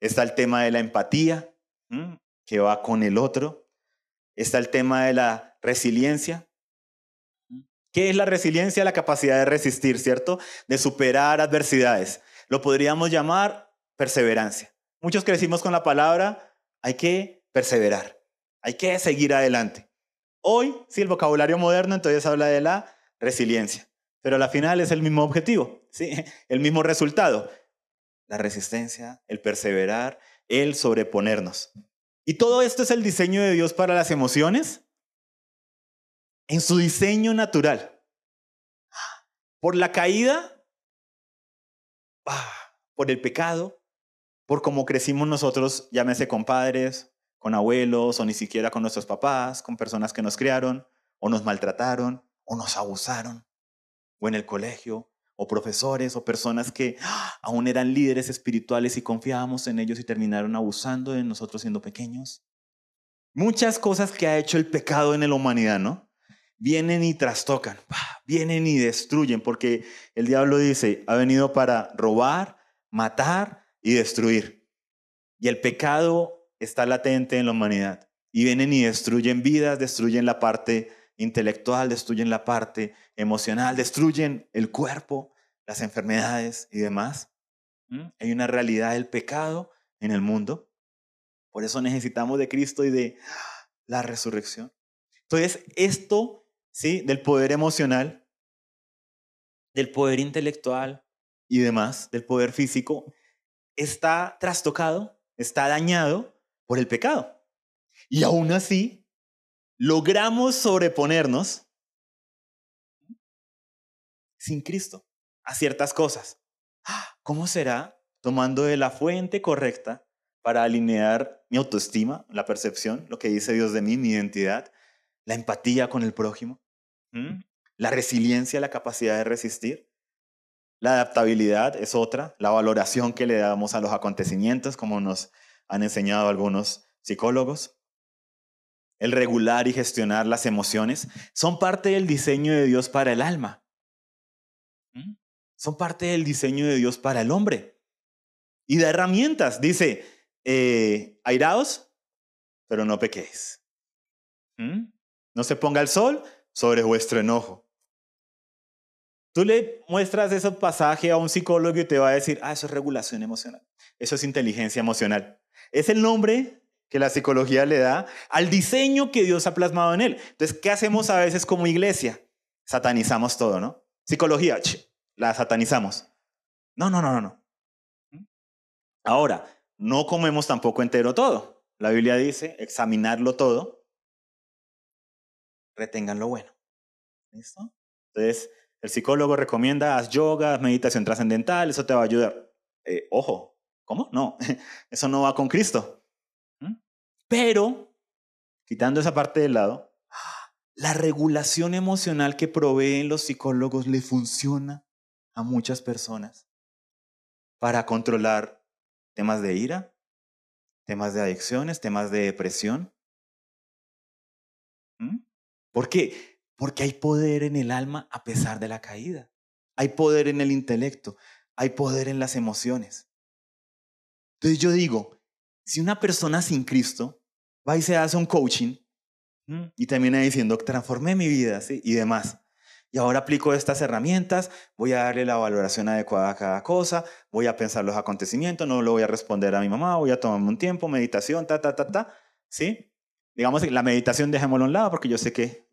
Está el tema de la empatía, ¿m? que va con el otro. Está el tema de la resiliencia, ¿Qué es la resiliencia? La capacidad de resistir, ¿cierto? De superar adversidades. Lo podríamos llamar perseverancia. Muchos crecimos con la palabra, hay que perseverar, hay que seguir adelante. Hoy, sí, el vocabulario moderno entonces habla de la resiliencia, pero al final es el mismo objetivo, ¿sí? El mismo resultado. La resistencia, el perseverar, el sobreponernos. Y todo esto es el diseño de Dios para las emociones en su diseño natural. Por la caída, por el pecado, por cómo crecimos nosotros, llámese con padres, con abuelos, o ni siquiera con nuestros papás, con personas que nos criaron, o nos maltrataron, o nos abusaron, o en el colegio, o profesores, o personas que aún eran líderes espirituales y confiábamos en ellos y terminaron abusando de nosotros siendo pequeños. Muchas cosas que ha hecho el pecado en la humanidad, ¿no? Vienen y trastocan, vienen y destruyen, porque el diablo dice, ha venido para robar, matar y destruir. Y el pecado está latente en la humanidad. Y vienen y destruyen vidas, destruyen la parte intelectual, destruyen la parte emocional, destruyen el cuerpo, las enfermedades y demás. ¿Mm? Hay una realidad del pecado en el mundo. Por eso necesitamos de Cristo y de la resurrección. Entonces, esto, ¿sí? Del poder emocional, del poder intelectual y demás, del poder físico, está trastocado, está dañado por el pecado. Y aún así, logramos sobreponernos sin Cristo a ciertas cosas. ¿Cómo será? Tomando de la fuente correcta para alinear mi autoestima, la percepción, lo que dice Dios de mí, mi identidad, la empatía con el prójimo, ¿Mm? la resiliencia, la capacidad de resistir, la adaptabilidad es otra, la valoración que le damos a los acontecimientos, como nos han enseñado algunos psicólogos. El regular y gestionar las emociones son parte del diseño de Dios para el alma. ¿Mm? Son parte del diseño de Dios para el hombre. Y da herramientas. Dice, eh, airaos, pero no pequéis. ¿Mm? No se ponga el sol sobre vuestro enojo. Tú le muestras ese pasaje a un psicólogo y te va a decir, ah, eso es regulación emocional. Eso es inteligencia emocional. Es el nombre que la psicología le da al diseño que Dios ha plasmado en él. Entonces, ¿qué hacemos a veces como iglesia? Satanizamos todo, ¿no? Psicología, ch, la satanizamos. No, no, no, no, no. Ahora, no comemos tampoco entero todo. La Biblia dice, examinarlo todo, retengan lo bueno. ¿Listo? Entonces, el psicólogo recomienda, haz yoga, haz meditación trascendental, eso te va a ayudar. Eh, ojo, ¿cómo? No, eso no va con Cristo. Pero, quitando esa parte de lado, la regulación emocional que proveen los psicólogos le funciona a muchas personas para controlar temas de ira, temas de adicciones, temas de depresión. ¿Mm? ¿Por qué? Porque hay poder en el alma a pesar de la caída. Hay poder en el intelecto, hay poder en las emociones. Entonces yo digo, si una persona sin Cristo va y se hace un coaching y termina diciendo, transformé mi vida, ¿sí? y demás, y ahora aplico estas herramientas, voy a darle la valoración adecuada a cada cosa, voy a pensar los acontecimientos, no lo voy a responder a mi mamá, voy a tomarme un tiempo, meditación, ta, ta, ta, ta, ¿sí? Digamos que la meditación dejémoslo a un lado porque yo sé que...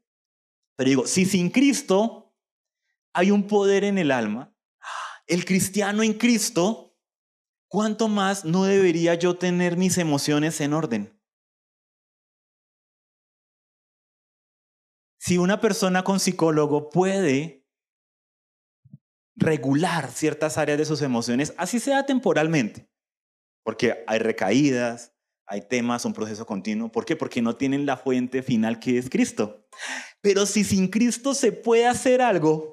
Pero digo, si sin Cristo hay un poder en el alma, el cristiano en Cristo... ¿Cuánto más no debería yo tener mis emociones en orden? Si una persona con psicólogo puede regular ciertas áreas de sus emociones, así sea temporalmente, porque hay recaídas, hay temas, un proceso continuo. ¿Por qué? Porque no tienen la fuente final que es Cristo. Pero si sin Cristo se puede hacer algo,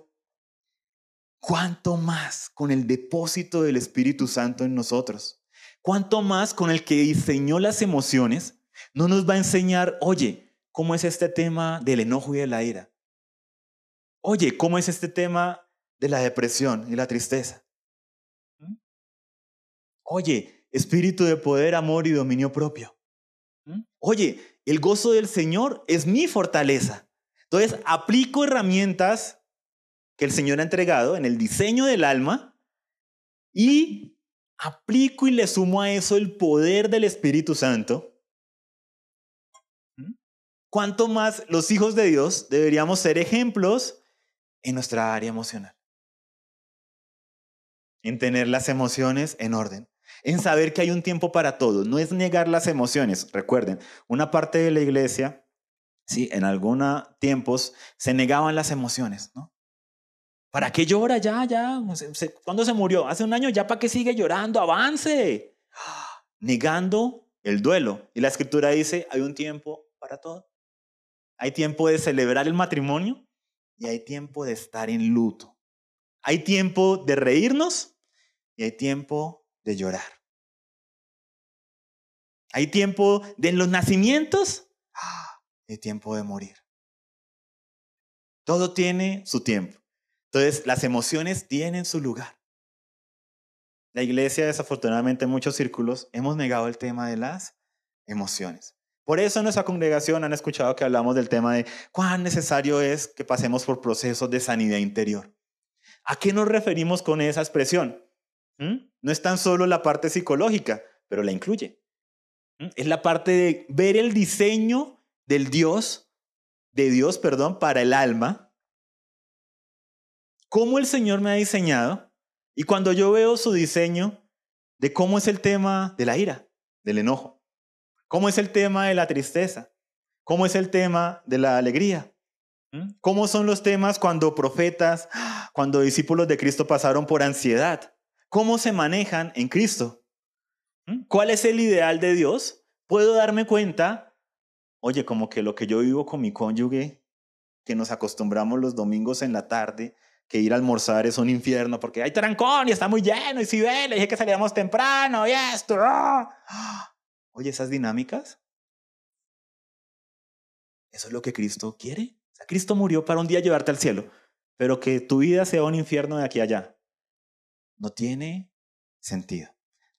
¿cuánto más con el depósito del Espíritu Santo en nosotros? ¿Cuánto más con el que diseñó las emociones? No nos va a enseñar, oye, ¿cómo es este tema del enojo y de la ira? Oye, ¿cómo es este tema de la depresión y la tristeza? Oye, espíritu de poder, amor y dominio propio. Oye, el gozo del Señor es mi fortaleza. Entonces, aplico herramientas que el Señor ha entregado en el diseño del alma y aplico y le sumo a eso el poder del Espíritu Santo, ¿cuánto más los hijos de Dios deberíamos ser ejemplos en nuestra área emocional? En tener las emociones en orden, en saber que hay un tiempo para todo, no es negar las emociones. Recuerden, una parte de la iglesia, sí, en algunos tiempos se negaban las emociones, ¿no? ¿Para qué llora ya, ya? ¿Cuándo se murió? Hace un año, ¿ya para qué sigue llorando? ¡Avance! Negando el duelo. Y la Escritura dice, hay un tiempo para todo. Hay tiempo de celebrar el matrimonio y hay tiempo de estar en luto. Hay tiempo de reírnos y hay tiempo de llorar. Hay tiempo de los nacimientos y hay tiempo de morir. Todo tiene su tiempo. Entonces, las emociones tienen su lugar. La iglesia, desafortunadamente, en muchos círculos, hemos negado el tema de las emociones. Por eso en nuestra congregación han escuchado que hablamos del tema de cuán necesario es que pasemos por procesos de sanidad interior. ¿A qué nos referimos con esa expresión? ¿Mm? No es tan solo la parte psicológica, pero la incluye. ¿Mm? Es la parte de ver el diseño del Dios, de Dios, perdón, para el alma, cómo el Señor me ha diseñado, y cuando yo veo su diseño de cómo es el tema de la ira, del enojo, cómo es el tema de la tristeza, cómo es el tema de la alegría, cómo son los temas cuando profetas, cuando discípulos de Cristo pasaron por ansiedad, cómo se manejan en Cristo, cuál es el ideal de Dios, puedo darme cuenta, oye, como que lo que yo vivo con mi cónyuge, que nos acostumbramos los domingos en la tarde, que ir a almorzar es un infierno porque hay trancón y está muy lleno y si ve, le dije que salíamos temprano y esto. ¡Oh! Oye, esas dinámicas, eso es lo que Cristo quiere. O sea, Cristo murió para un día llevarte al cielo, pero que tu vida sea un infierno de aquí a allá. No tiene sentido.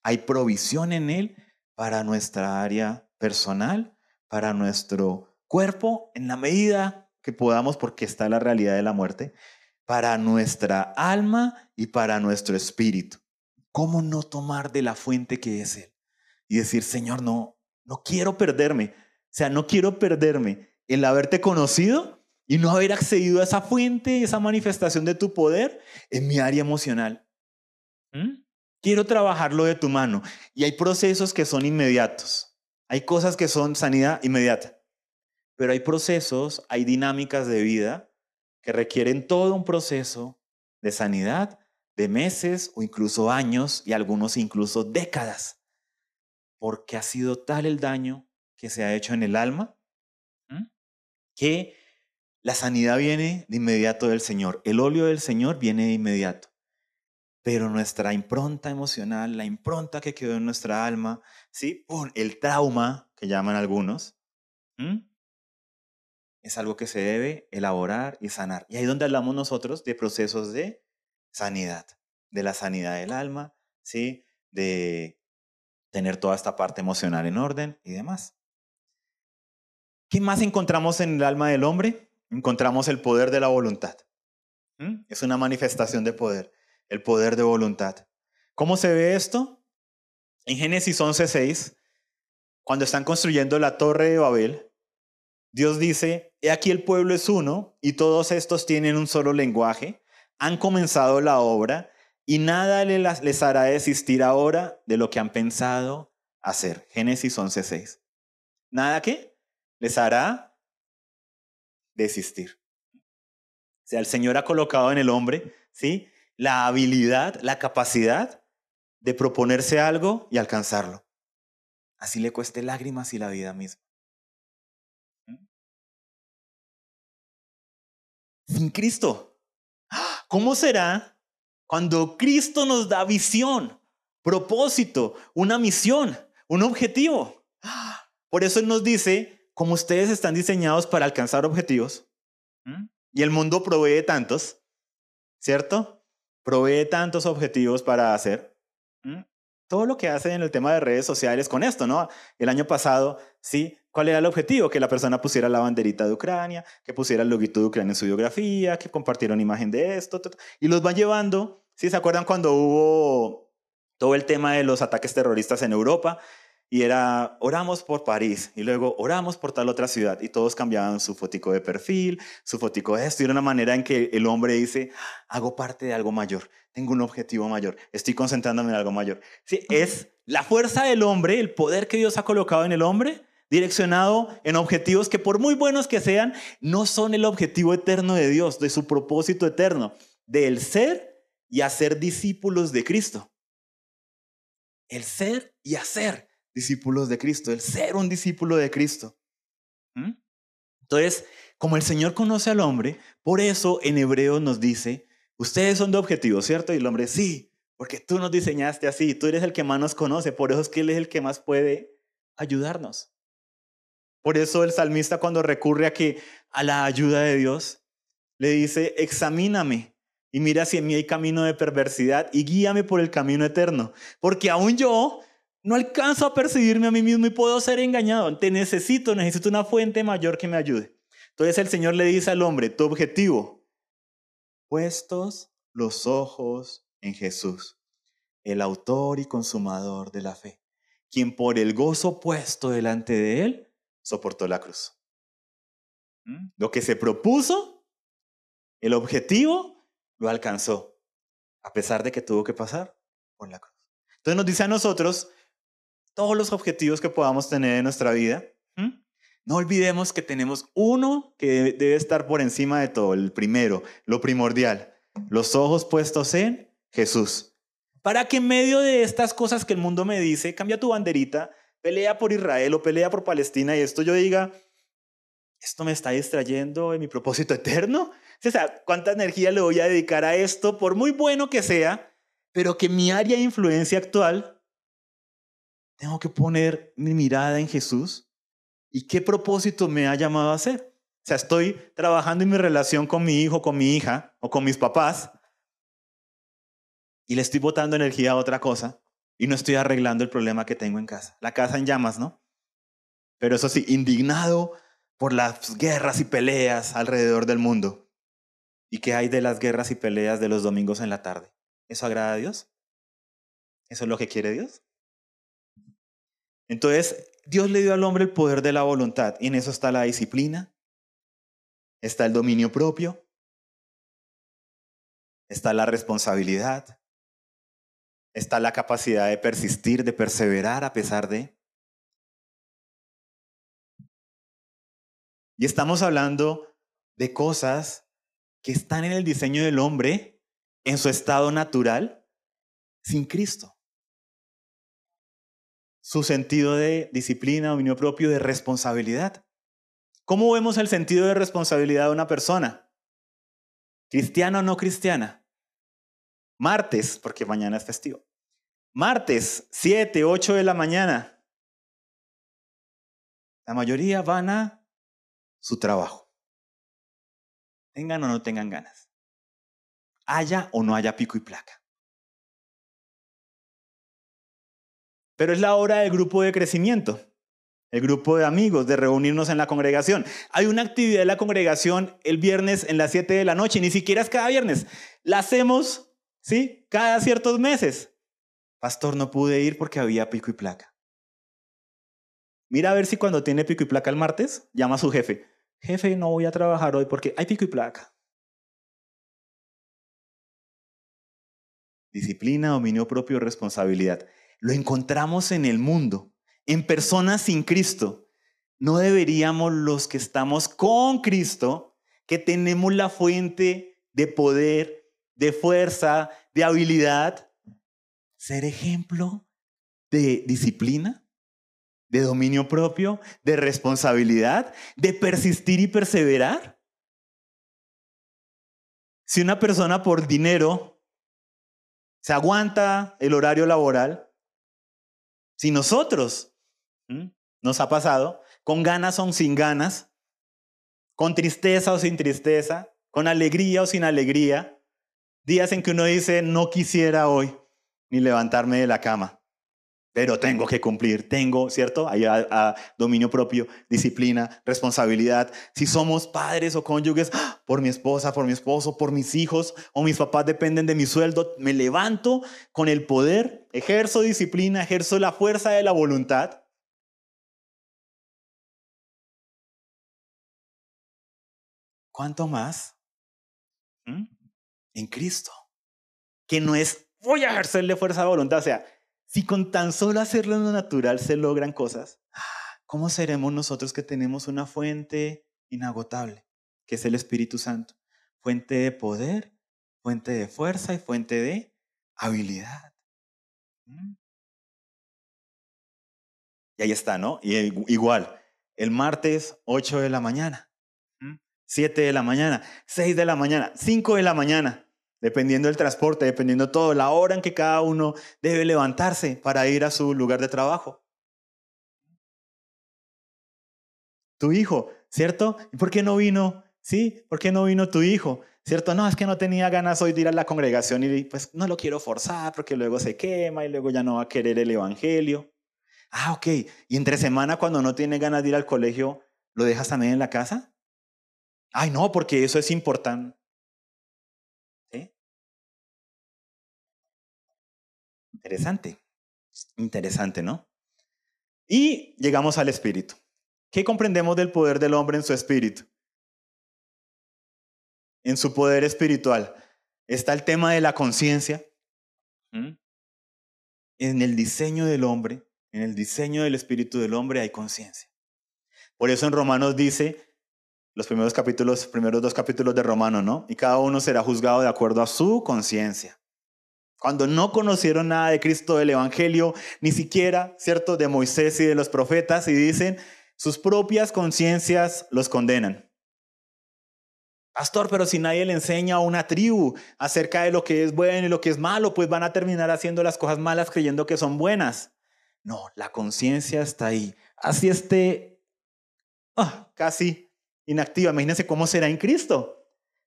Hay provisión en Él para nuestra área personal, para nuestro cuerpo, en la medida que podamos, porque está la realidad de la muerte, para nuestra alma y para nuestro espíritu. ¿Cómo no tomar de la fuente que es Él? Y decir, Señor, no, no quiero perderme. O sea, no quiero perderme el haberte conocido y no haber accedido a esa fuente, esa manifestación de tu poder en mi área emocional. ¿Mm? Quiero trabajarlo de tu mano. Y hay procesos que son inmediatos. Hay cosas que son sanidad inmediata. Pero hay procesos, hay dinámicas de vida que requieren todo un proceso de sanidad, de meses o incluso años y algunos incluso décadas, porque ha sido tal el daño que se ha hecho en el alma, ¿eh? que la sanidad viene de inmediato del Señor, el óleo del Señor viene de inmediato, pero nuestra impronta emocional, la impronta que quedó en nuestra alma, ¿sí? Por el trauma que llaman algunos, ¿eh? es algo que se debe elaborar y sanar. Y ahí es donde hablamos nosotros de procesos de sanidad, de la sanidad del alma, ¿sí? de tener toda esta parte emocional en orden y demás. ¿Qué más encontramos en el alma del hombre? Encontramos el poder de la voluntad. ¿Mm? Es una manifestación de poder, el poder de voluntad. ¿Cómo se ve esto? En Génesis once seis, cuando están construyendo la torre de Babel, Dios dice, he aquí el pueblo es uno y todos estos tienen un solo lenguaje, han comenzado la obra y nada les hará desistir ahora de lo que han pensado hacer. Génesis once seis. ¿Nada qué? Les hará desistir. O sea, el Señor ha colocado en el hombre, ¿sí? la habilidad, la capacidad de proponerse algo y alcanzarlo. Así le cueste lágrimas y la vida misma. Sin Cristo. ¿Cómo será cuando Cristo nos da visión, propósito, una misión, un objetivo? Por eso Él nos dice, como ustedes están diseñados para alcanzar objetivos, y el mundo provee tantos, ¿cierto? Provee tantos objetivos para hacer. Todo lo que hacen en el tema de redes sociales con esto, ¿no? El año pasado, sí, ¿Cuál era el objetivo? Que la persona pusiera la banderita de Ucrania, que pusiera el loguito de Ucrania en su biografía, que compartiera una imagen de esto, ta, ta, y los van llevando. ¿Sí se acuerdan cuando hubo todo el tema de los ataques terroristas en Europa? Y era, oramos por París, y luego oramos por tal otra ciudad, y todos cambiaban su fotico de perfil, su fotico de esto, y era una manera en que el hombre dice, hago parte de algo mayor, tengo un objetivo mayor, estoy concentrándome en algo mayor. Sí, es la fuerza del hombre, el poder que Dios ha colocado en el hombre, direccionado en objetivos que por muy buenos que sean, no son el objetivo eterno de Dios, de su propósito eterno, del ser y hacer discípulos de Cristo. El ser y hacer discípulos de Cristo, el ser un discípulo de Cristo. ¿Mm? Entonces, como el Señor conoce al hombre, por eso en Hebreos nos dice, ustedes son de objetivos, ¿cierto? Y el hombre, sí, porque tú nos diseñaste así, tú eres el que más nos conoce, por eso es que Él es el que más puede ayudarnos. Por eso el salmista, cuando recurre a, que, a la ayuda de Dios, le dice, examíname y mira si en mí hay camino de perversidad y guíame por el camino eterno. Porque aún yo no alcanzo a percibirme a mí mismo y puedo ser engañado. Te necesito, necesito una fuente mayor que me ayude. Entonces el Señor le dice al hombre, tu objetivo, puestos los ojos en Jesús, el autor y consumador de la fe, quien por el gozo puesto delante de él, soportó la cruz. ¿Mm? Lo que se propuso, el objetivo, lo alcanzó, a pesar de que tuvo que pasar por la cruz. Entonces nos dice a nosotros, todos los objetivos que podamos tener en nuestra vida, ¿Mm? no olvidemos que tenemos uno que debe estar por encima de todo, el primero, lo primordial, los ojos puestos en Jesús. Para que en medio de estas cosas que el mundo me dice, cambia tu banderita, pelea por Israel o pelea por Palestina y esto yo diga, ¿esto me está distrayendo de mi propósito eterno? O sea, ¿cuánta energía le voy a dedicar a esto? Por muy bueno que sea, pero que mi área de influencia actual, tengo que poner mi mirada en Jesús y qué propósito me ha llamado a hacer. O sea, estoy trabajando en mi relación con mi hijo, con mi hija o con mis papás y le estoy botando energía a otra cosa. Y no estoy arreglando el problema que tengo en casa. La casa en llamas, ¿no? Pero eso sí, indignado por las guerras y peleas alrededor del mundo. ¿Y qué hay de las guerras y peleas de los domingos en la tarde? ¿Eso agrada a Dios? ¿Eso es lo que quiere Dios? Entonces, Dios le dio al hombre el poder de la voluntad. Y en eso está la disciplina. Está el dominio propio. Está la responsabilidad. Está la capacidad de persistir, de perseverar a pesar de. Y estamos hablando de cosas que están en el diseño del hombre, en su estado natural, sin Cristo. Su sentido de disciplina, dominio propio, de responsabilidad. ¿Cómo vemos el sentido de responsabilidad de una persona? ¿Cristiana o no cristiana? Martes, porque mañana es festivo. Martes, siete, ocho de la mañana. La mayoría van a su trabajo. Tengan o no tengan ganas. Haya o no haya pico y placa. Pero es la hora del grupo de crecimiento. El grupo de amigos, de reunirnos en la congregación. Hay una actividad de la congregación el viernes en las siete de la noche. Ni siquiera es cada viernes. La hacemos... ¿Sí? Cada ciertos meses. Pastor, no pude ir porque había pico y placa. Mira a ver si cuando tiene pico y placa el martes, llama a su jefe. Jefe, no voy a trabajar hoy porque hay pico y placa. Disciplina, dominio propio, responsabilidad. Lo encontramos en el mundo, en personas sin Cristo. No deberíamos los que estamos con Cristo, que tenemos la fuente de poder, de fuerza, de habilidad, ser ejemplo de disciplina, de dominio propio, de responsabilidad, de persistir y perseverar. Si una persona por dinero se aguanta el horario laboral, si nosotros, ¿m? nos ha pasado, con ganas o sin ganas, con tristeza o sin tristeza, con alegría o sin alegría, días en que uno dice, no quisiera hoy ni levantarme de la cama. Pero tengo que cumplir, tengo, ¿cierto? Hay a, a dominio propio, disciplina, responsabilidad. Si somos padres o cónyuges, por mi esposa, por mi esposo, por mis hijos o mis papás dependen de mi sueldo, me levanto con el poder, ejerzo disciplina, ejerzo la fuerza de la voluntad. ¿Cuánto más? ¿Mm? En Cristo, que no es voy a ejercerle fuerza de voluntad, o sea, si con tan solo hacerlo en lo natural se logran cosas, ¿cómo seremos nosotros que tenemos una fuente inagotable, que es el Espíritu Santo? Fuente de poder, fuente de fuerza y fuente de habilidad. ¿Mm? Y ahí está, ¿no? Y igual, el martes ocho de la mañana, ¿Mm? siete de la mañana, seis de la mañana, cinco de la mañana. Dependiendo del transporte, dependiendo de todo, la hora en que cada uno debe levantarse para ir a su lugar de trabajo. Tu hijo, ¿cierto? ¿Por qué no vino? ¿Sí? ¿Por qué no vino tu hijo? ¿Cierto? No, es que no tenía ganas hoy de ir a la congregación y pues no lo quiero forzar porque luego se quema y luego ya no va a querer el evangelio. Ah, ok. ¿Y entre semana cuando no tiene ganas de ir al colegio, lo dejas también en la casa? Ay, no, porque eso es importante. Interesante, interesante, ¿no? Y llegamos al espíritu. ¿Qué comprendemos del poder del hombre en su espíritu? En su poder espiritual. Está el tema de la conciencia. ¿Mm? En el diseño del hombre, en el diseño del espíritu del hombre hay conciencia. Por eso en Romanos dice, los primeros capítulos, primeros dos capítulos de Romanos, ¿no? Y cada uno será juzgado de acuerdo a su conciencia. Cuando no conocieron nada de Cristo, del Evangelio, ni siquiera, ¿cierto?, de Moisés y de los profetas, y dicen, sus propias conciencias los condenan. Pastor, pero si nadie le enseña a una tribu acerca de lo que es bueno y lo que es malo, pues van a terminar haciendo las cosas malas creyendo que son buenas. No, la conciencia está ahí. Así esté oh, casi inactiva. Imagínense cómo será en Cristo.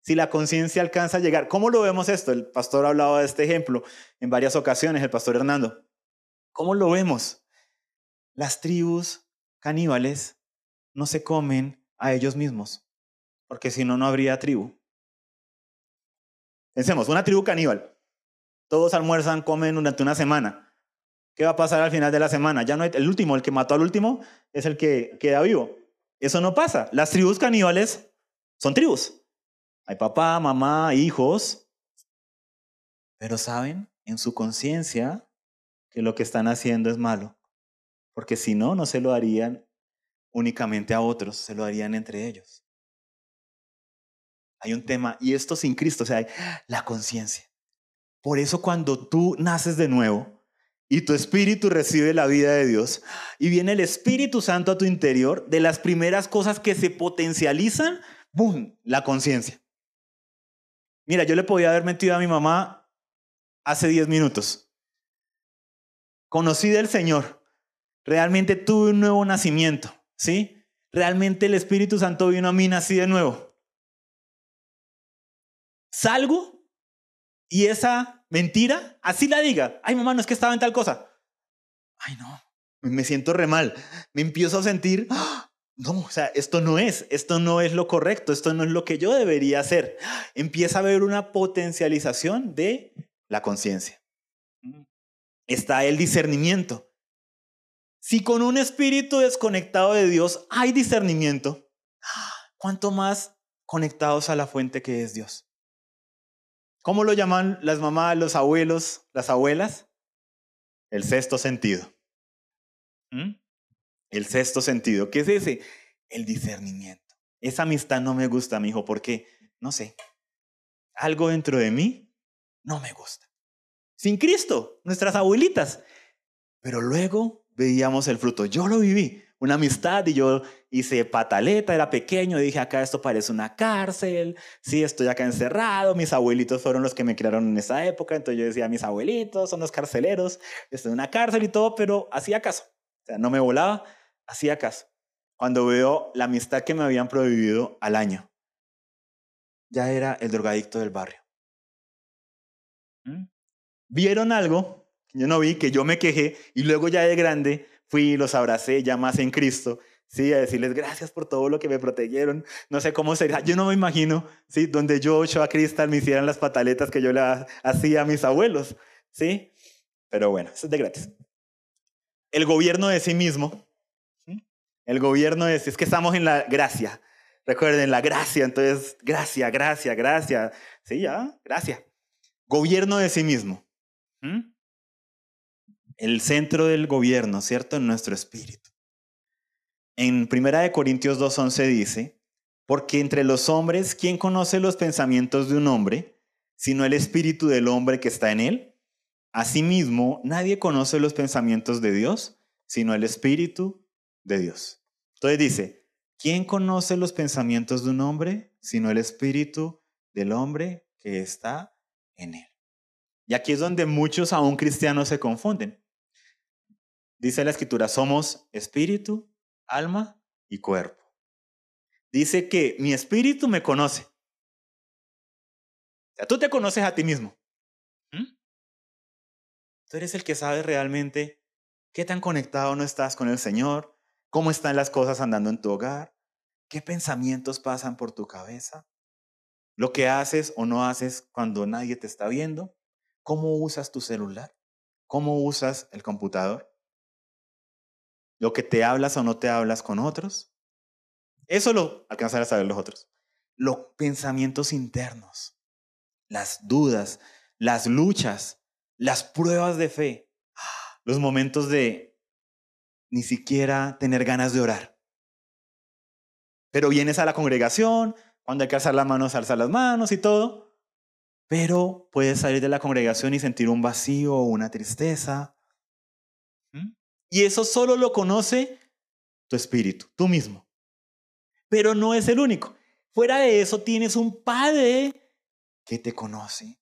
Si la conciencia alcanza a llegar, ¿cómo lo vemos esto? El pastor ha hablado de este ejemplo en varias ocasiones, el pastor Hernando. ¿Cómo lo vemos? Las tribus caníbales no se comen a ellos mismos, porque si no, no habría tribu. Pensemos, una tribu caníbal. Todos almuerzan, comen durante una semana. ¿Qué va a pasar al final de la semana? Ya no hay, el último, el que mató al último, es el que queda vivo. Eso no pasa. Las tribus caníbales son tribus. Hay papá, mamá, hijos. Pero saben en su conciencia que lo que están haciendo es malo. Porque si no, no se lo harían únicamente a otros, se lo harían entre ellos. Hay un tema, y esto sin Cristo, o sea, hay la conciencia. Por eso cuando tú naces de nuevo y tu espíritu recibe la vida de Dios y viene el Espíritu Santo a tu interior, de las primeras cosas que se potencializan, ¡bum!, la conciencia. Mira, yo le podía haber mentido a mi mamá hace diez minutos. Conocí del Señor. Realmente tuve un nuevo nacimiento, ¿sí? Realmente el Espíritu Santo vino a mí, nací de nuevo. Salgo y esa mentira, así la diga. Ay, mamá, no es que estaba en tal cosa. Ay, no, me siento re mal. Me empiezo a sentir... ¡ah! No, o sea, esto no es, esto no es lo correcto, esto no es lo que yo debería hacer. Empieza a haber una potencialización de la conciencia. Está el discernimiento. Si con un espíritu desconectado de Dios hay discernimiento, ¿cuánto más conectados a la fuente que es Dios? ¿Cómo lo llaman las mamás, los abuelos, las abuelas? El sexto sentido. ¿Mm? El sexto sentido. ¿Qué es ese? El discernimiento. Esa amistad no me gusta, mi hijo. ¿Por qué? No sé. Algo dentro de mí no me gusta. Sin Cristo, nuestras abuelitas. Pero luego veíamos el fruto. Yo lo viví. Una amistad y yo hice pataleta, era pequeño. Dije, acá esto parece una cárcel. Sí, estoy acá encerrado. Mis abuelitos fueron los que me criaron en esa época. Entonces yo decía, mis abuelitos son los carceleros. Estoy en una cárcel y todo, pero hacía caso. O sea, no me volaba, hacía caso. Cuando veo la amistad que me habían prohibido al año, ya era el drogadicto del barrio. ¿Mm? Vieron algo Yo no vi que yo me quejé y luego ya de grande fui y los abracé ya más en Cristo, ¿sí? A decirles gracias por todo lo que me protegieron. No sé cómo sería. Yo no me imagino, ¿sí?, donde yo, Ochoa Cristal, me hicieran las pataletas que yo le hacía a mis abuelos, ¿sí? Pero bueno, eso es de gratis. El gobierno de sí mismo. ¿Sí? El gobierno de sí. Es que estamos en la gracia. Recuerden, la gracia. Entonces, gracia, gracia, gracia. Sí, ya, gracia. Gobierno de sí mismo. ¿Mm? El centro del gobierno, ¿cierto? En nuestro espíritu. En Primera de Corintios dos once dice, porque entre los hombres, ¿quién conoce los pensamientos de un hombre, sino el espíritu del hombre que está en él? Asimismo, nadie conoce los pensamientos de Dios, sino el espíritu de Dios. Entonces dice, ¿quién conoce los pensamientos de un hombre, sino el espíritu del hombre que está en él? Y aquí es donde muchos, aún cristianos, se confunden. Dice la Escritura, somos espíritu, alma y cuerpo. Dice que mi espíritu me conoce. O sea, tú te conoces a ti mismo. ¿Mm? Tú eres el que sabe realmente qué tan conectado no estás con el Señor, cómo están las cosas andando en tu hogar, qué pensamientos pasan por tu cabeza, lo que haces o no haces cuando nadie te está viendo. ¿Cómo usas tu celular? ¿Cómo usas el computador? ¿Lo que te hablas o no te hablas con otros? Eso lo alcanzan a saber los otros. Los pensamientos internos, las dudas, las luchas, las pruebas de fe, los momentos de ni siquiera tener ganas de orar. Pero vienes a la congregación, cuando hay que alzar las manos, alzar las manos y todo. Pero puedes salir de la congregación y sentir un vacío o una tristeza. ¿Mm? Y eso solo lo conoce tu espíritu, tú mismo. Pero no es el único. Fuera de eso tienes un Padre que te conoce,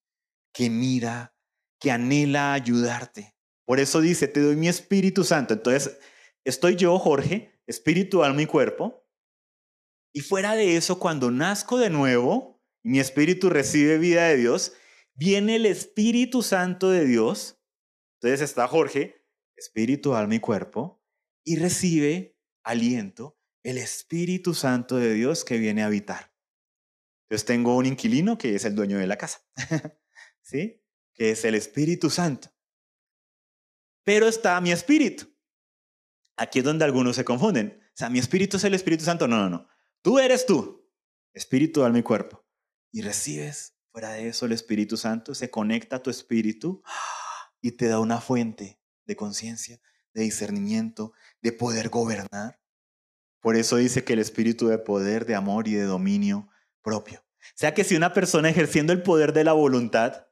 que mira, que anhela ayudarte. Por eso dice, te doy mi Espíritu Santo. Entonces, estoy yo, Jorge, espíritu, alma y cuerpo. Y fuera de eso, cuando nazco de nuevo, mi espíritu recibe vida de Dios, viene el Espíritu Santo de Dios, entonces está Jorge, espíritu, alma y cuerpo, y recibe aliento, el Espíritu Santo de Dios que viene a habitar. Entonces tengo un inquilino que es el dueño de la casa, ¿sí?, que es el Espíritu Santo. Pero está mi espíritu. Aquí es donde algunos se confunden. O sea, mi espíritu es el Espíritu Santo. No, no, no. Tú eres tú, espíritu, alma y cuerpo. Y recibes, fuera de eso, el Espíritu Santo, se conecta a tu espíritu y te da una fuente de conciencia, de discernimiento, de poder gobernar. Por eso dice que el espíritu de poder, de amor y de dominio propio. O sea que si una persona ejerciendo el poder de la voluntad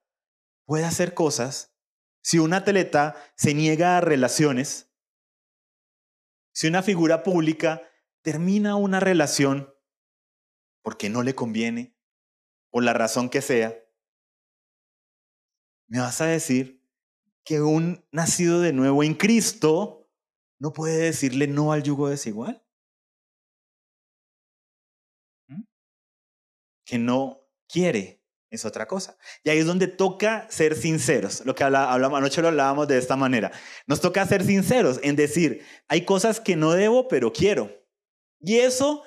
puede hacer cosas, si un atleta se niega a relaciones, si una figura pública termina una relación porque no le conviene, o la razón que sea, me vas a decir que un nacido de nuevo en Cristo no puede decirle no al yugo desigual. ¿Mm? Que no quiere es otra cosa. Y ahí es donde toca ser sinceros. Lo que hablaba, hablaba, anoche lo hablábamos de esta manera. Nos toca ser sinceros en decir, hay cosas que no debo, pero quiero. Y eso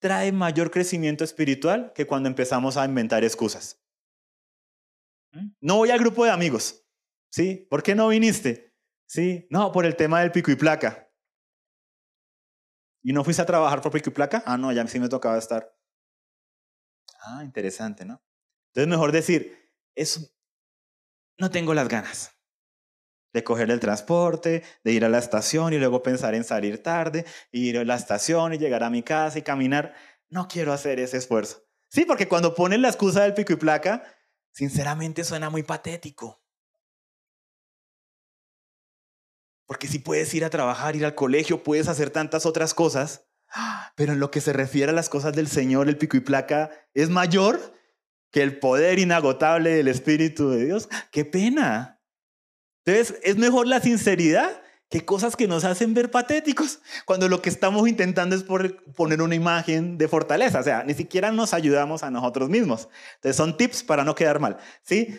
trae mayor crecimiento espiritual que cuando empezamos a inventar excusas. No voy al grupo de amigos, ¿sí? ¿Por qué no viniste? ¿Sí? No, por el tema del pico y placa. ¿Y no fuiste a trabajar por pico y placa? Ah, no, ya sí me tocaba estar. Ah, interesante, ¿no? Entonces mejor decir, es, no tengo las ganas de coger el transporte, de ir a la estación y luego pensar en salir tarde, ir a la estación y llegar a mi casa y caminar. No quiero hacer ese esfuerzo. Sí, porque cuando ponen la excusa del pico y placa, sinceramente suena muy patético. Porque si puedes ir a trabajar, ir al colegio, puedes hacer tantas otras cosas, pero en lo que se refiere a las cosas del Señor, el pico y placa es mayor que el poder inagotable del Espíritu de Dios. ¡Qué pena! Entonces, es mejor la sinceridad que cosas que nos hacen ver patéticos, cuando lo que estamos intentando es por poner una imagen de fortaleza. O sea, ni siquiera nos ayudamos a nosotros mismos. Entonces, son tips para no quedar mal, ¿sí?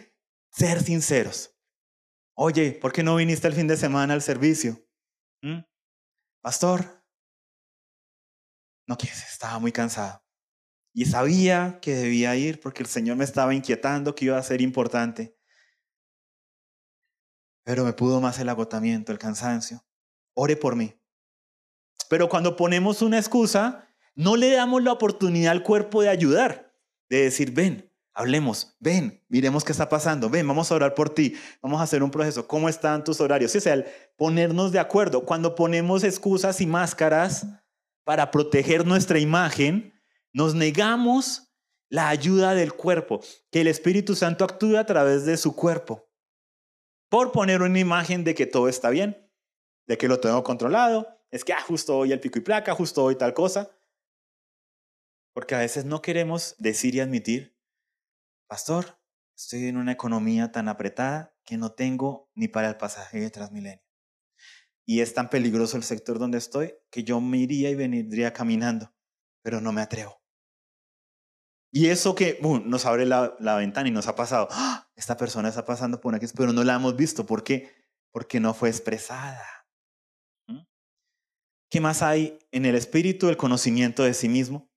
Ser sinceros. Oye, ¿por qué no viniste el fin de semana al servicio? ¿Mm? Pastor, no quise, estaba muy cansado. Y sabía que debía ir porque el Señor me estaba inquietando que iba a ser importante. Pero me pudo más el agotamiento, el cansancio. Ore por mí. Pero cuando ponemos una excusa, no le damos la oportunidad al cuerpo de ayudar, de decir, ven, hablemos, ven, miremos qué está pasando, ven, vamos a orar por ti, vamos a hacer un proceso, ¿cómo están tus horarios? Sí, o sea, el ponernos de acuerdo. Cuando ponemos excusas y máscaras para proteger nuestra imagen, nos negamos la ayuda del cuerpo, que el Espíritu Santo actúe a través de su cuerpo, por poner una imagen de que todo está bien, de que lo tengo controlado. Es que ah, justo hoy el pico y placa, justo hoy tal cosa. Porque a veces no queremos decir y admitir, pastor, estoy en una economía tan apretada que no tengo ni para el pasaje de Transmilenio. Y es tan peligroso el sector donde estoy que yo me iría y vendría caminando, pero no me atrevo. Y eso que boom, nos abre la, la ventana y nos ha pasado. ¡Ah! Esta persona está pasando por aquí, pero no la hemos visto. ¿Por qué? Porque no fue expresada. ¿Qué más hay en el espíritu? El conocimiento de sí mismo.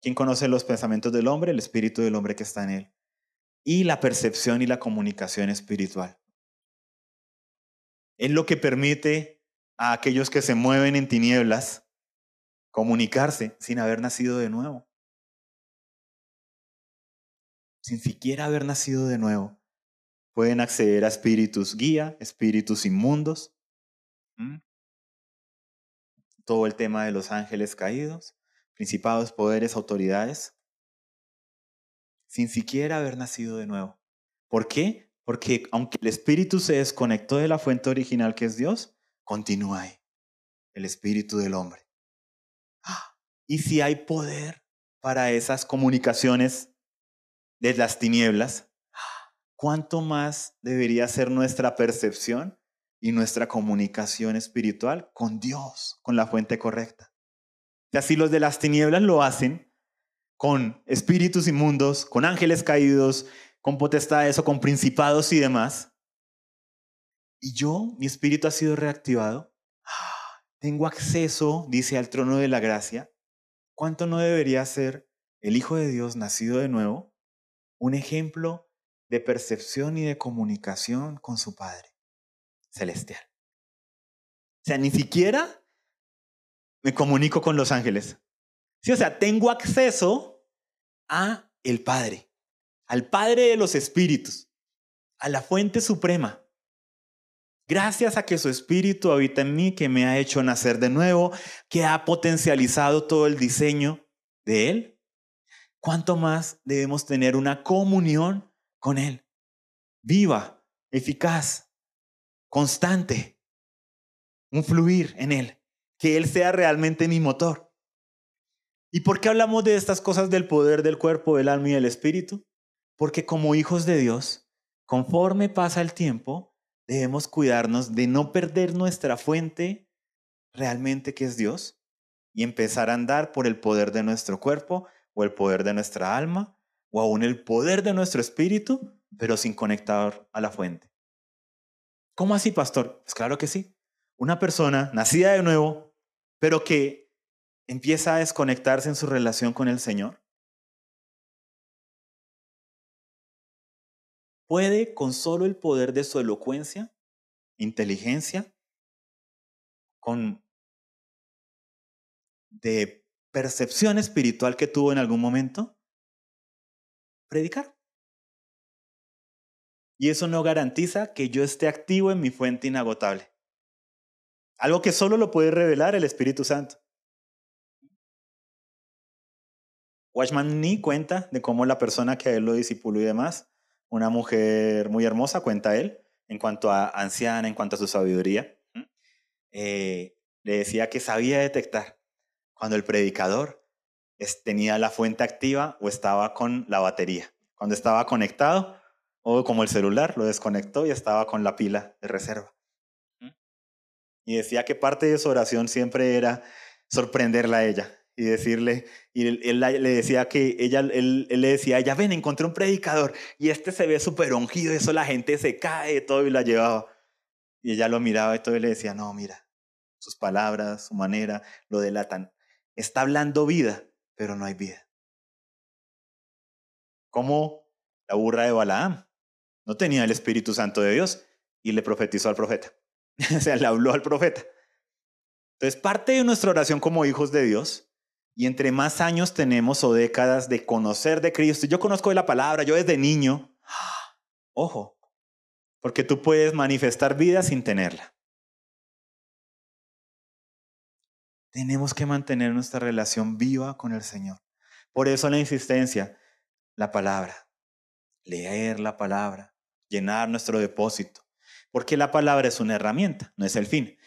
¿Quién conoce los pensamientos del hombre? El espíritu del hombre que está en él. Y la percepción y la comunicación espiritual. Es lo que permite a aquellos que se mueven en tinieblas comunicarse sin haber nacido de nuevo. Sin siquiera haber nacido de nuevo. Pueden acceder a espíritus guía, espíritus inmundos. ¿Mm? Todo el tema de los ángeles caídos, principados, poderes, autoridades, sin siquiera haber nacido de nuevo. ¿Por qué? Porque aunque el espíritu se desconectó de la fuente original que es Dios, continúa ahí, el espíritu del hombre. ¡Ah! Y si hay poder para esas comunicaciones de las tinieblas, ¿cuánto más debería ser nuestra percepción y nuestra comunicación espiritual con Dios, con la fuente correcta? Y así los de las tinieblas lo hacen con espíritus inmundos, con ángeles caídos, con potestades o con principados y demás. Y yo, mi espíritu ha sido reactivado. Tengo acceso, dice, al trono de la gracia. ¿Cuánto no debería ser el Hijo de Dios nacido de nuevo un ejemplo de percepción y de comunicación con su Padre celestial? O sea, ni siquiera me comunico con los ángeles. Sí, o sea, tengo acceso a el Padre, al Padre de los espíritus, a la fuente suprema. Gracias a que su espíritu habita en mí, que me ha hecho nacer de nuevo, que ha potencializado todo el diseño de él. ¿Cuánto más debemos tener una comunión con él? Viva, eficaz, constante, un fluir en él, que él sea realmente mi motor. ¿Y por qué hablamos de estas cosas del poder del cuerpo, del alma y del espíritu? Porque como hijos de Dios, conforme pasa el tiempo, debemos cuidarnos de no perder nuestra fuente realmente que es Dios y empezar a andar por el poder de nuestro cuerpo o el poder de nuestra alma o aún el poder de nuestro espíritu, pero sin conectar a la fuente. ¿Cómo así, pastor? Pues claro que sí. Una persona nacida de nuevo, pero que empieza a desconectarse en su relación con el Señor, puede con solo el poder de su elocuencia, inteligencia, con de percepción espiritual que tuvo en algún momento, predicar. Y eso no garantiza que yo esté activo en mi fuente inagotable. Algo que solo lo puede revelar el Espíritu Santo. Watchman Nee cuenta de cómo la persona que a él lo discipuló y demás, una mujer muy hermosa, cuenta él, en cuanto a anciana, en cuanto a su sabiduría, eh, le decía que sabía detectar cuando el predicador tenía la fuente activa o estaba con la batería. Cuando estaba conectado, o como el celular, lo desconectó y estaba con la pila de reserva. Y decía que parte de su oración siempre era sorprenderla a ella y decirle, y él, él le decía que ella, él, él le decía, ya ven, encontré un predicador y este se ve súper ungido, eso la gente se cae, todo, y la llevaba. Y ella lo miraba y todo, y le decía, no, mira, sus palabras, su manera, lo delatan. Está hablando vida, pero no hay vida. Como la burra de Balaam. No tenía el Espíritu Santo de Dios y le profetizó al profeta. O sea, le habló al profeta. Entonces, parte de nuestra oración como hijos de Dios, y entre más años tenemos o décadas de conocer de Cristo, yo conozco de la palabra, yo desde niño, ojo, porque tú puedes manifestar vida sin tenerla. Tenemos que mantener nuestra relación viva con el Señor. Por eso la insistencia, la palabra, leer la palabra, llenar nuestro depósito, porque la palabra es una herramienta, no es el fin.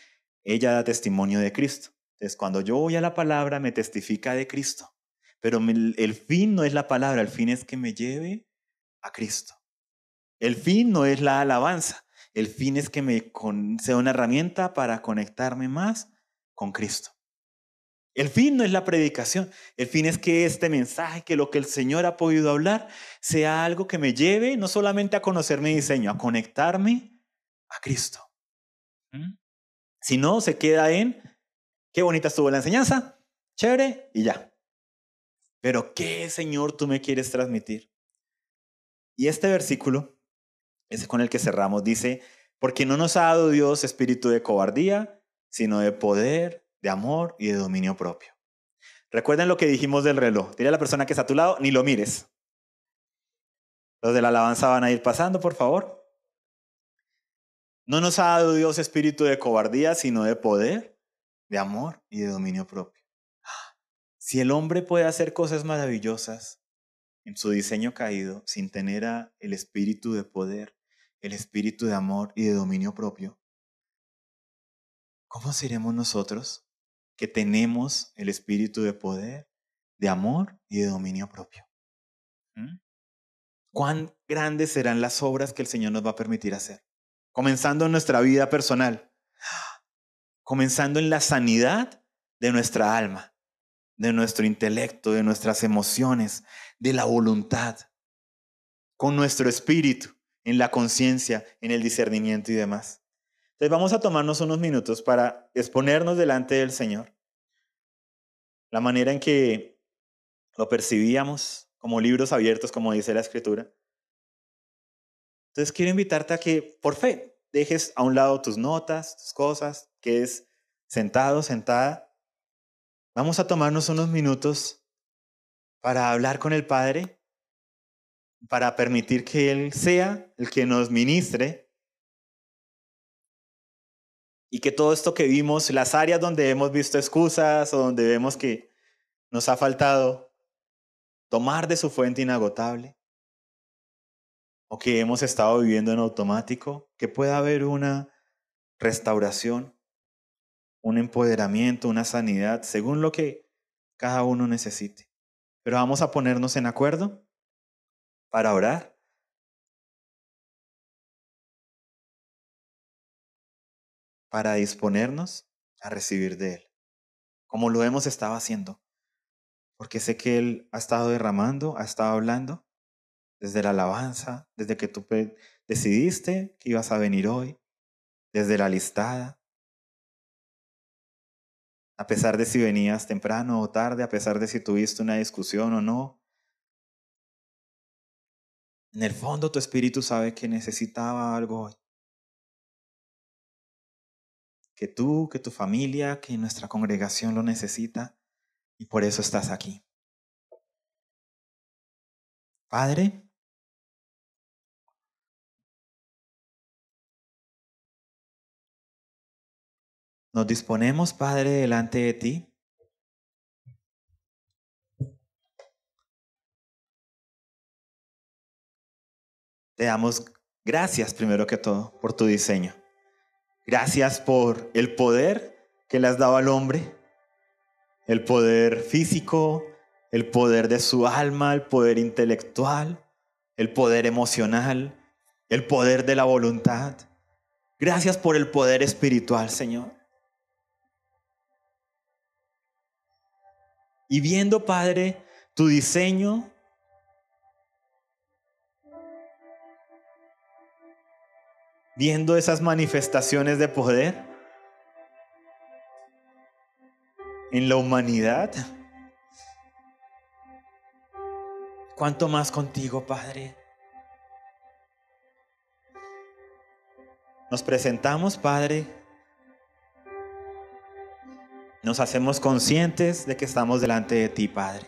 Ella da testimonio de Cristo. Entonces, cuando yo voy a la palabra, me testifica de Cristo. Pero el fin no es la palabra, el fin es que me lleve a Cristo. El fin no es la alabanza, el fin es que me con, sea una herramienta para conectarme más con Cristo. El fin no es la predicación, el fin es que este mensaje, que lo que el Señor ha podido hablar, sea algo que me lleve no solamente a conocer mi diseño, a conectarme a Cristo. ¿Mm? Si no, se queda en, qué bonita estuvo la enseñanza, chévere, y ya. Pero ¿qué, Señor, tú me quieres transmitir? Y este versículo, ese con el que cerramos, dice, porque no nos ha dado Dios espíritu de cobardía, sino de poder, de amor y de dominio propio. Recuerden lo que dijimos del reloj. Dile a la persona que está a tu lado, ni lo mires. Los de la alabanza van a ir pasando, por favor. No nos ha dado Dios espíritu de cobardía, sino de poder, de amor y de dominio propio. Si el hombre puede hacer cosas maravillosas en su diseño caído, sin tener a el espíritu de poder, el espíritu de amor y de dominio propio, ¿cómo seremos nosotros que tenemos el espíritu de poder, de amor y de dominio propio? ¿Mm? ¿Cuán grandes serán las obras que el Señor nos va a permitir hacer? Comenzando en nuestra vida personal, comenzando en la sanidad de nuestra alma, de nuestro intelecto, de nuestras emociones, de la voluntad, con nuestro espíritu, en la conciencia, en el discernimiento y demás. Entonces vamos a tomarnos unos minutos para exponernos delante del Señor la manera en que lo percibíamos como libros abiertos, como dice la Escritura. Entonces quiero invitarte a que, por fe, dejes a un lado tus notas, tus cosas, que es sentado, sentada. Vamos a tomarnos unos minutos para hablar con el Padre, para permitir que Él sea el que nos ministre y que todo esto que vimos, las áreas donde hemos visto excusas o donde vemos que nos ha faltado tomar de su fuente inagotable, o que hemos estado viviendo en automático, que pueda haber una restauración, un empoderamiento, una sanidad, según lo que cada uno necesite. Pero vamos a ponernos en acuerdo para orar. Para disponernos a recibir de Él, como lo hemos estado haciendo. Porque sé que Él ha estado derramando, ha estado hablando, desde la alabanza, desde que tú decidiste que ibas a venir hoy, desde la listada, a pesar de si venías temprano o tarde, a pesar de si tuviste una discusión o no. En el fondo tu espíritu sabe que necesitaba algo hoy. Que tú, que tu familia, que nuestra congregación lo necesita y por eso estás aquí. Padre, nos disponemos, Padre, delante de ti te damos gracias primero que todo por tu diseño, gracias por el poder que le has dado al hombre, el poder físico, el poder de su alma, el poder intelectual, el poder emocional, el poder de la voluntad. Gracias por el poder espiritual, Señor. y viendo, Padre, tu diseño viendo esas manifestaciones de poder en la humanidad, ¿cuánto más contigo, Padre? Nos presentamos, Padre, nos hacemos conscientes de que estamos delante de ti, Padre.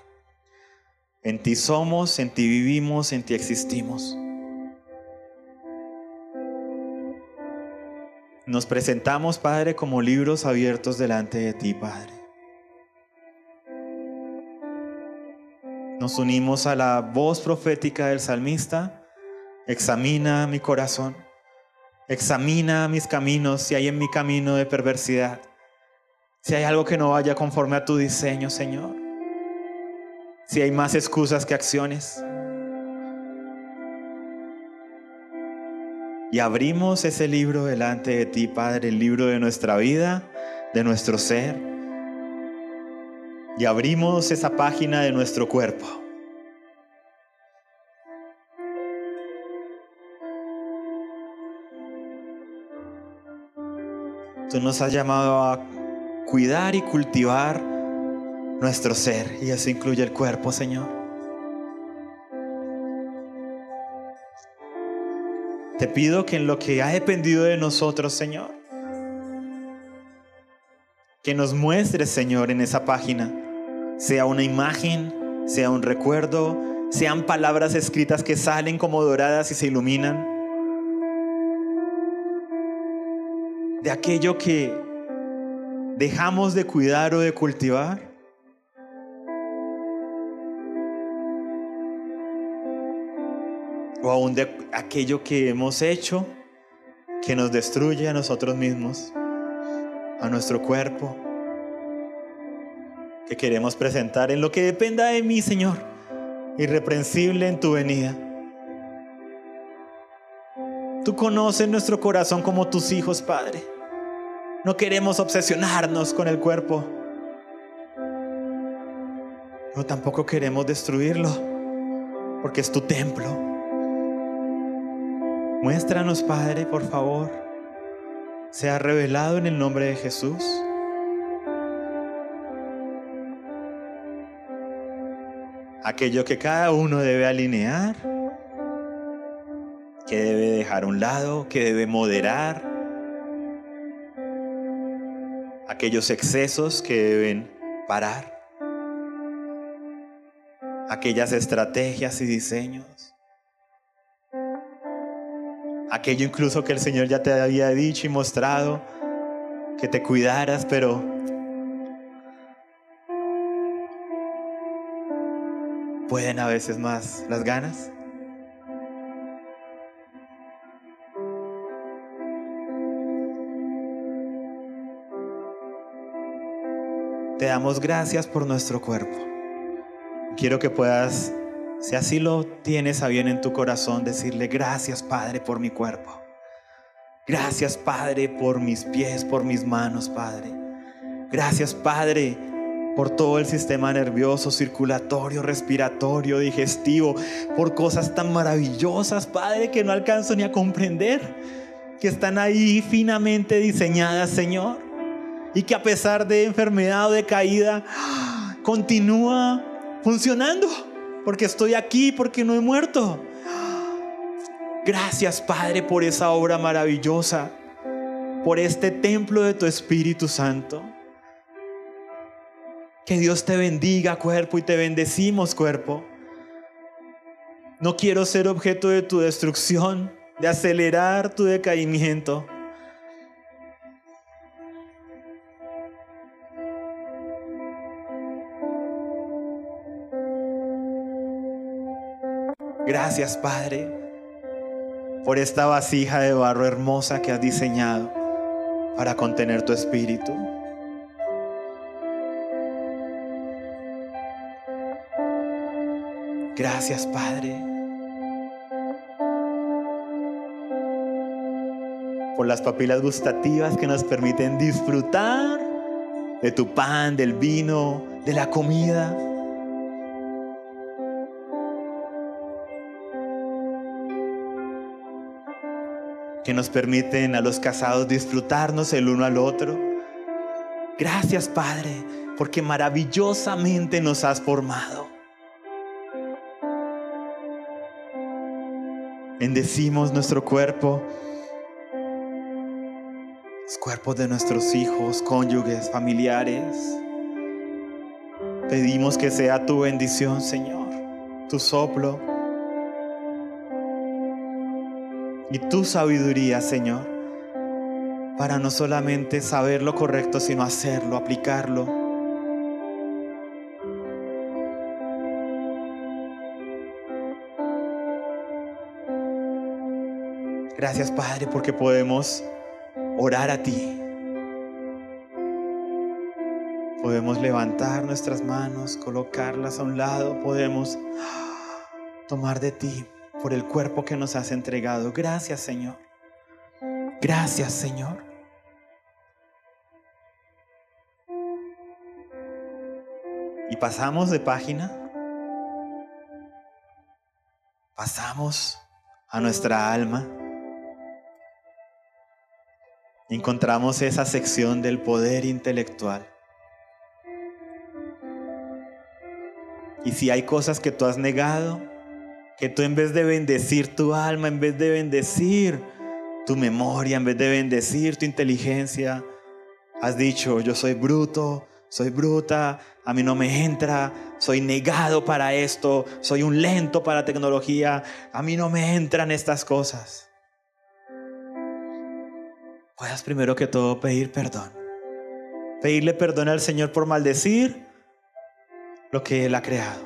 En ti somos, en ti vivimos, en ti existimos. Nos presentamos, Padre, como libros abiertos delante de ti, Padre. Nos unimos a la voz profética del salmista. Examina mi corazón, examina mis caminos, si hay en mi camino de perversidad, si hay algo que no vaya conforme a tu diseño, Señor, si hay más excusas que acciones. Y abrimos ese libro delante de ti, Padre, el libro de nuestra vida, de nuestro ser. Y abrimos esa página de nuestro cuerpo. Tú nos has llamado a cuidar y cultivar nuestro ser, y eso incluye el cuerpo, Señor. Te pido que en lo que ha dependido de nosotros, Señor, que nos muestres, Señor, en esa página, sea una imagen, sea un recuerdo, sean palabras escritas que salen como doradas y se iluminan, de aquello que dejamos de cuidar o de cultivar. O aún de aquello que hemos hecho que nos destruye a nosotros mismos, a nuestro cuerpo, que queremos presentar en lo que dependa de mí, Señor, irreprensible en tu venida. Tú conoces nuestro corazón como tus hijos, Padre. No queremos obsesionarnos con el cuerpo, pero tampoco queremos destruirlo, porque es tu templo. Muéstranos, Padre, por favor. Sea revelado en el nombre de Jesús. Aquello que cada uno debe alinear, que debe dejar a un lado, que debe moderar, aquellos excesos que deben parar, aquellas estrategias y diseños, aquello incluso que el Señor ya te había dicho y mostrado que te cuidaras, pero pueden a veces más las ganas. Te damos gracias por nuestro cuerpo. Quiero que puedas, si así lo tienes a bien en tu corazón, decirle gracias, Padre, por mi cuerpo. Gracias, Padre, por mis pies, por mis manos, Padre. Gracias, Padre, por todo el sistema nervioso, circulatorio, respiratorio, digestivo, por cosas tan maravillosas, Padre, que no alcanzo ni a comprender, que están ahí finamente diseñadas, Señor, y que a pesar de enfermedad o de caída, continúa funcionando, porque estoy aquí, porque no he muerto. Gracias, Padre, por esa obra maravillosa, por este templo de tu Espíritu Santo. Que Dios te bendiga, cuerpo, y te bendecimos, cuerpo. No quiero ser objeto de tu destrucción, de acelerar tu decaimiento. Gracias, Padre, por esta vasija de barro hermosa que has diseñado para contener tu espíritu. Gracias, Padre, por las papilas gustativas que nos permiten disfrutar de tu pan, del vino de la comida. Que nos permiten a los casados disfrutarnos el uno al otro. Gracias, Padre, porque maravillosamente nos has formado. Bendecimos nuestro cuerpo, los cuerpos de nuestros hijos, cónyuges, familiares. Pedimos que sea tu bendición, Señor, tu soplo y tu sabiduría, Señor, para no solamente saber lo correcto, sino hacerlo, aplicarlo. Gracias, Padre, porque podemos orar a ti. Podemos levantar nuestras manos, colocarlas a un lado, podemos tomar de ti por el cuerpo que nos has entregado. Gracias, Señor. Gracias, Señor. Y pasamos de página. Pasamos a nuestra alma. Encontramos esa sección del poder intelectual. Y si hay cosas que tú has negado, que tú en vez de bendecir tu alma, en vez de bendecir tu memoria, en vez de bendecir tu inteligencia, has dicho: yo soy bruto, soy bruta, a mí no me entra, soy negado para esto, soy un lento para tecnología, a mí no me entran estas cosas. Puedas primero que todo pedir perdón. Pedirle perdón al Señor por maldecir lo que Él ha creado.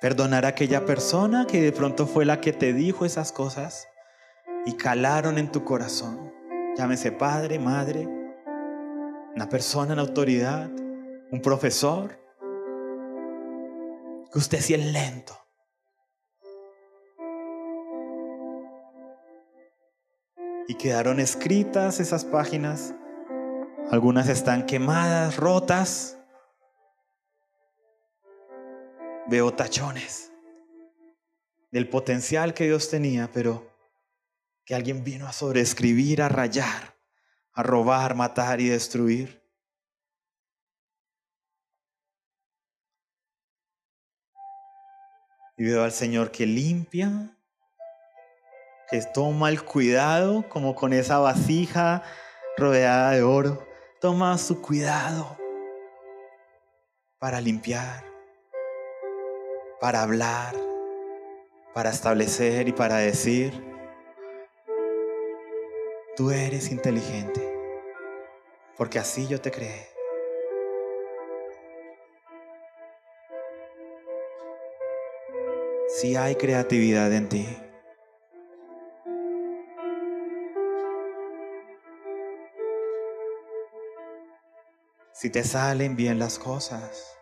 Perdonar a aquella persona que de pronto fue la que te dijo esas cosas y calaron en tu corazón. Llámese padre, madre, una persona en autoridad, un profesor. Que usted sí es lento. Y quedaron escritas esas páginas. Algunas están quemadas, rotas. Veo tachones del potencial que Dios tenía, pero que alguien vino a sobreescribir, a rayar, a robar, matar y destruir. Y veo al Señor que limpia, que toma el cuidado, como con esa vasija rodeada de oro, toma su cuidado para limpiar, para hablar, para establecer y para decir: tú eres inteligente, porque así yo te creé. Sí hay creatividad en ti. Si te salen bien las cosas,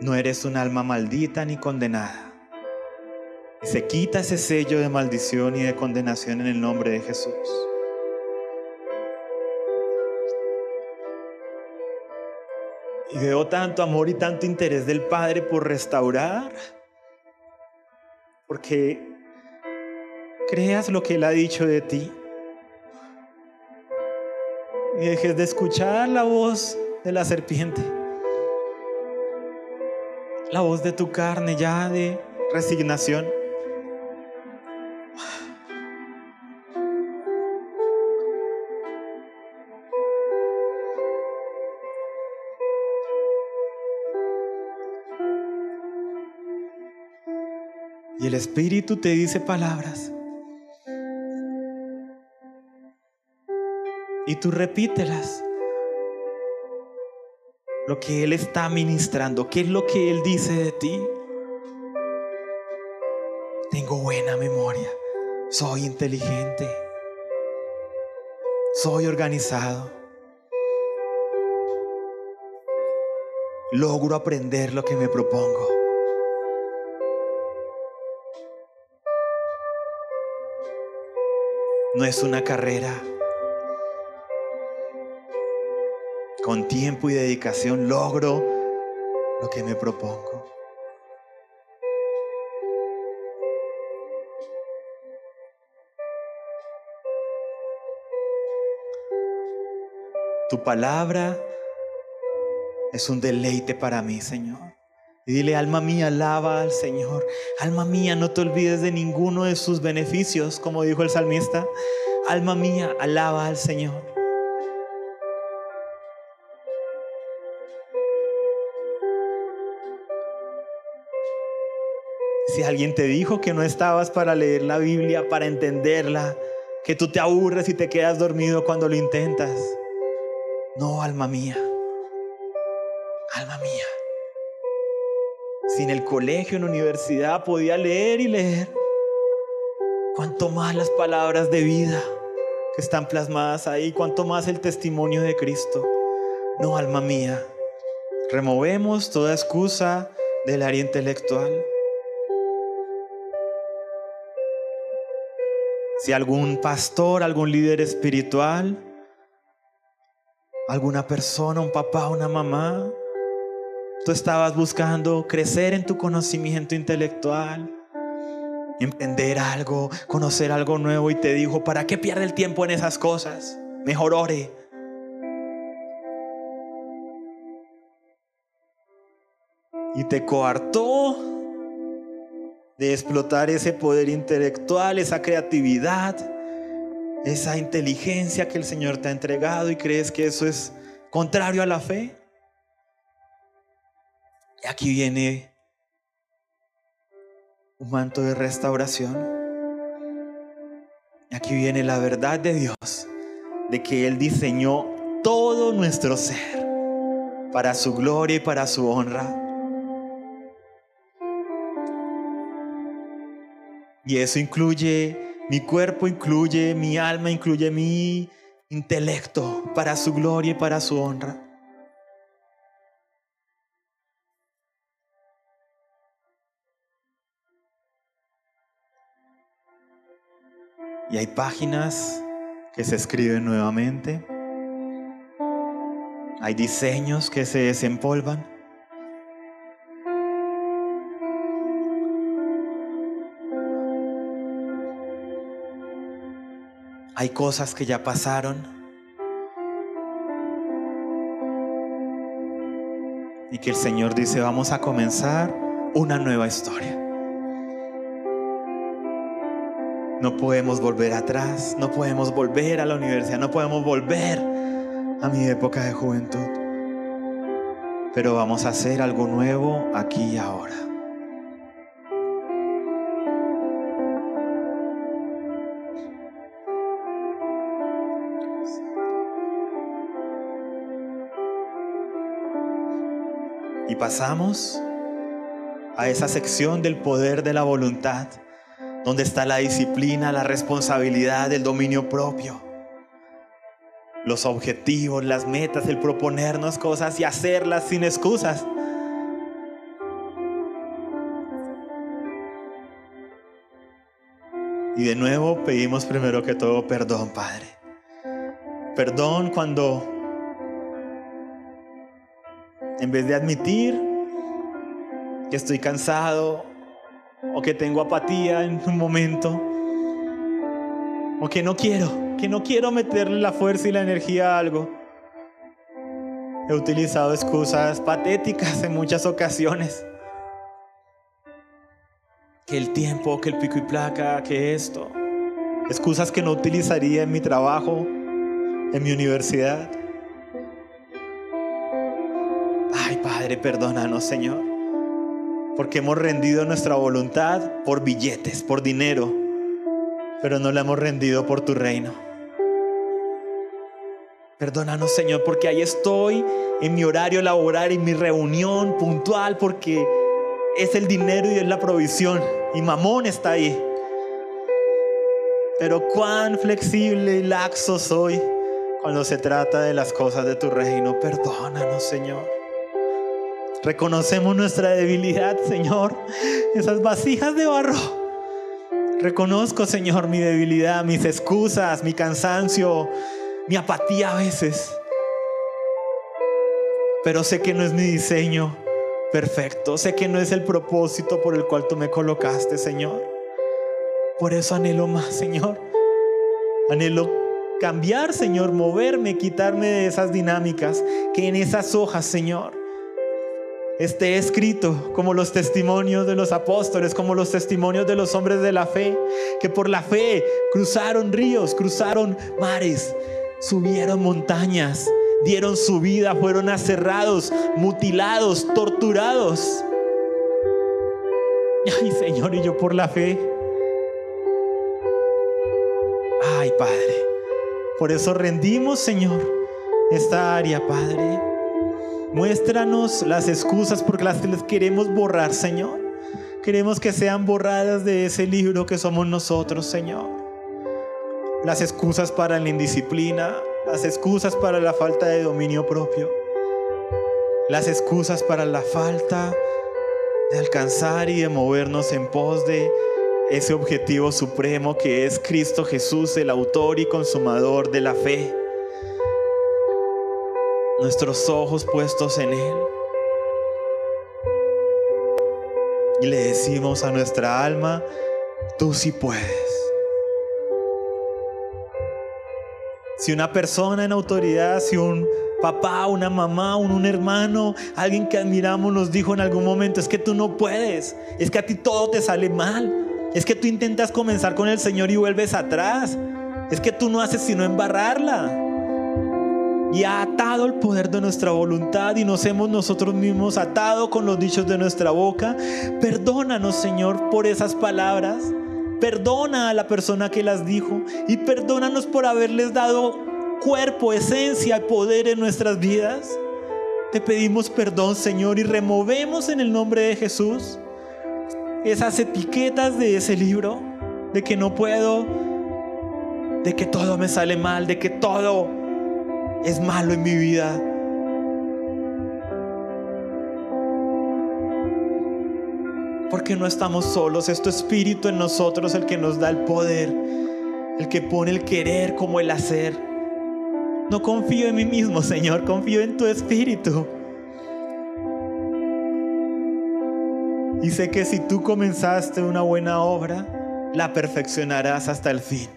no eres un alma maldita ni condenada. Y se quita ese sello de maldición y de condenación en el nombre de Jesús. Y veo tanto amor y tanto interés del Padre por restaurar, porque creas lo que Él ha dicho de ti. Y dejes de escuchar la voz de la serpiente, la voz de tu carne ya de resignación. Y el Espíritu te dice palabras y tú repítelas. Lo que Él está ministrando, ¿qué es lo que Él dice de ti? Tengo buena memoria, soy inteligente, soy organizado, logro aprender lo que me propongo. No es una carrera. Con tiempo y dedicación logro lo que me propongo. Tu palabra es un deleite para mí, Señor. Y dile: alma mía, alaba al Señor. Alma mía, no te olvides de ninguno de sus beneficios, como dijo el salmista. Alma mía, alaba al Señor. Si alguien te dijo que no estabas para leer la Biblia, para entenderla, que tú te aburres y te quedas dormido cuando lo intentas, no, alma mía, alma mía. Si en el colegio, en la universidad podía leer y leer, cuánto más las palabras de vida que están plasmadas ahí, cuánto más el testimonio de Cristo. No, alma mía, removemos toda excusa del área intelectual. Si algún pastor, algún líder espiritual, alguna persona, un papá, una mamá, tú estabas buscando crecer en tu conocimiento intelectual, emprender algo, conocer algo nuevo, y te dijo: ¿para qué pierde el tiempo en esas cosas? Mejor ore. Y te coartó de explotar ese poder intelectual, esa creatividad, esa inteligencia que el Señor te ha entregado, y crees que eso es contrario a la fe. Y aquí viene un manto de restauración. Y aquí viene la verdad de Dios, de que Él diseñó todo nuestro ser para su gloria y para su honra. Y eso incluye mi cuerpo, incluye mi alma, incluye mi intelecto, para su gloria y para su honra. Y hay páginas que se escriben nuevamente. Hay diseños que se desempolvan. Hay cosas que ya pasaron y que el Señor dice: vamos a comenzar una nueva historia. No podemos volver atrás, no podemos volver a la universidad, no podemos volver a mi época de juventud. Pero vamos a hacer algo nuevo aquí y ahora. Y pasamos a esa sección del poder de la voluntad, donde está la disciplina, la responsabilidad, el dominio propio, los objetivos, las metas, el proponernos cosas y hacerlas sin excusas. Y de nuevo pedimos primero que todo perdón, Padre. Perdón cuando en vez de admitir que estoy cansado, o que tengo apatía en un momento, o que no quiero, que no quiero meterle la fuerza y la energía a algo, he utilizado excusas patéticas en muchas ocasiones, que el tiempo, que el pico y placa, que esto, excusas que no utilizaría en mi trabajo, en mi universidad. Ay, Padre, perdónanos, Señor, porque hemos rendido nuestra voluntad por billetes, por dinero, pero no la hemos rendido por tu reino. Perdónanos, Señor, porque ahí estoy en mi horario laboral y mi reunión puntual, porque es el dinero y es la provisión, y mamón está ahí. Pero cuán flexible y laxo soy cuando se trata de las cosas de tu reino. Perdónanos, Señor. Reconocemos nuestra debilidad, Señor, esas vasijas de barro Reconozco, Señor, mi debilidad, mis excusas, mi cansancio, mi apatía a veces. Pero sé que no es mi diseño perfecto. Sé que no es el propósito por el cual tú me colocaste, Señor. Por eso anhelo más, Señor. Anhelo cambiar, Señor, moverme, quitarme de esas dinámicas que en esas hojas, Señor, esté escrito como los testimonios de los apóstoles, como los testimonios de los hombres de la fe, que por la fe cruzaron ríos, cruzaron mares, subieron montañas, dieron su vida, fueron aserrados, mutilados, torturados. Ay, Señor, y yo por la fe. Ay, Padre, por eso rendimos, Señor, esta área, Padre. Muéstranos las excusas, porque las queremos borrar, Señor. Queremos que sean borradas de ese libro que somos nosotros, Señor. Las excusas para la indisciplina, las excusas para la falta de dominio propio, las excusas para la falta de alcanzar y de movernos en pos de ese objetivo supremo que es Cristo Jesús, el autor y consumador de la fe. Nuestros ojos puestos en Él. Y le decimos a nuestra alma, tú sí puedes. Si una persona en autoridad, si un papá, una mamá, un, un hermano, alguien que admiramos nos dijo en algún momento, es que tú no puedes, es que a ti todo te sale mal, es que tú intentas comenzar con el Señor y vuelves atrás, es que tú no haces sino embarrarla. Y ha atado el poder de nuestra voluntad y nos hemos nosotros mismos atado con los dichos de nuestra boca. Perdónanos, Señor, por esas palabras. Perdona a la persona que las dijo y perdónanos por haberles dado cuerpo, esencia y poder en nuestras vidas. Te pedimos perdón, Señor, y removemos en el nombre de Jesús esas etiquetas de ese libro, de que no puedo, de que todo me sale mal, de que todo es malo en mi vida. Porque no estamos solos. Es tu Espíritu en nosotros el que nos da el poder, el que pone el querer como el hacer. No confío en mí mismo, Señor, confío en tu Espíritu. Y sé que si tú comenzaste una buena obra, la perfeccionarás hasta el fin.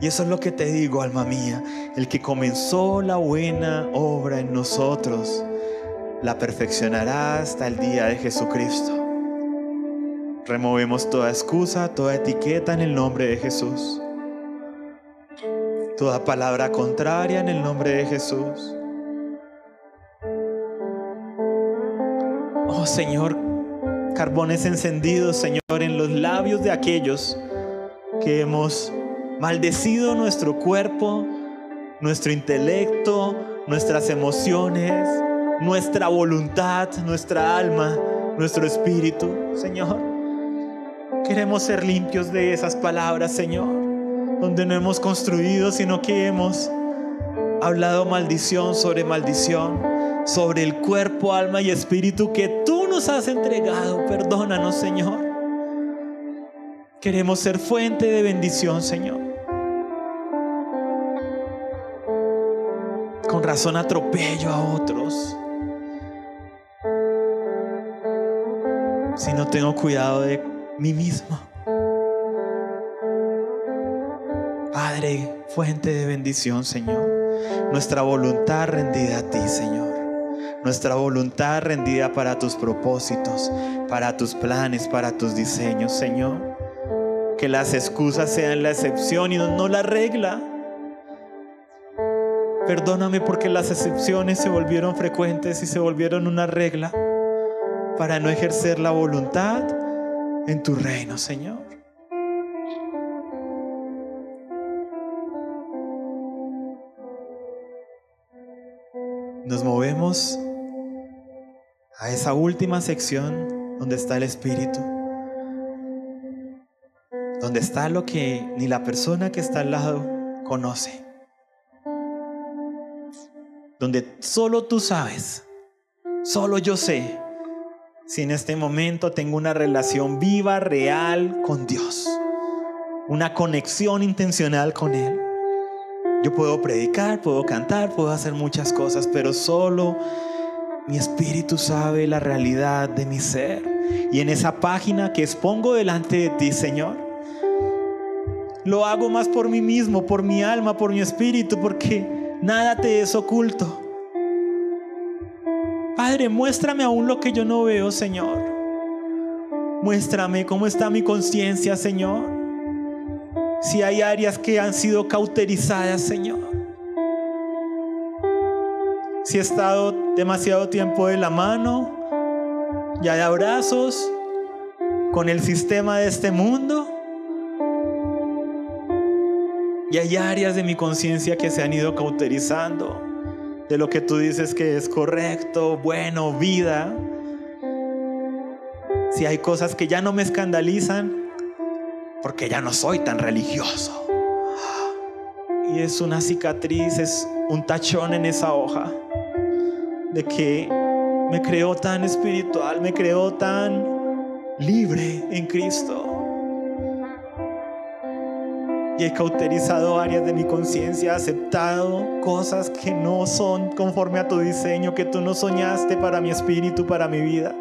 Y eso es lo que te digo, alma mía, el que comenzó la buena obra en nosotros, la perfeccionará hasta el día de Jesucristo. Removemos toda excusa, toda etiqueta en el nombre de Jesús. Toda palabra contraria en el nombre de Jesús. Oh Señor, carbones encendidos, Señor, en los labios de aquellos que hemos maldecido nuestro cuerpo, nuestro intelecto, nuestras emociones, nuestra voluntad, nuestra alma, nuestro espíritu, Señor. Queremos ser limpios de esas palabras, Señor, donde no hemos construido, sino que hemos hablado maldición sobre maldición, sobre el cuerpo, alma y espíritu que tú nos has entregado. Perdónanos, Señor. Queremos ser fuente de bendición, Señor. Con razón atropello a otros si no tengo cuidado de mí mismo. Padre, fuente de bendición, Señor. Nuestra voluntad rendida a ti, Señor. Nuestra voluntad rendida para tus propósitos, para tus planes, para tus diseños, Señor. Que las excusas sean la excepción y no, no la regla. Perdóname porque las excepciones se volvieron frecuentes y se volvieron una regla para no ejercer la voluntad en tu reino, Señor. Nos movemos a esa última sección donde está el Espíritu, donde está lo que ni la persona que está al lado conoce, donde solo tú sabes, solo yo sé, si en este momento tengo una relación viva, real con Dios, una conexión intencional con Él. Yo puedo predicar, puedo cantar, puedo hacer muchas cosas, pero solo mi espíritu sabe la realidad de mi ser. Y en esa página que expongo delante de ti, Señor, lo hago más por mí mismo, por mi alma, por mi espíritu, porque nada te es oculto. Padre, muéstrame aún lo que yo no veo, Señor. Muéstrame cómo está mi conciencia, Señor. Si hay áreas que han sido cauterizadas, Señor. Si he estado demasiado tiempo de la mano, ya de abrazos, con el sistema de este mundo. Y hay áreas de mi conciencia que se han ido cauterizando, de lo que tú dices que es correcto, bueno, vida. Si hay cosas que ya no me escandalizan, porque ya no soy tan religioso. Y es una cicatriz, es un tachón en esa hoja de que me creo tan espiritual, me creo tan libre en Cristo. Y he cauterizado áreas de mi conciencia, aceptado cosas que no son conforme a tu diseño, que tú no soñaste para mi espíritu, para mi vida.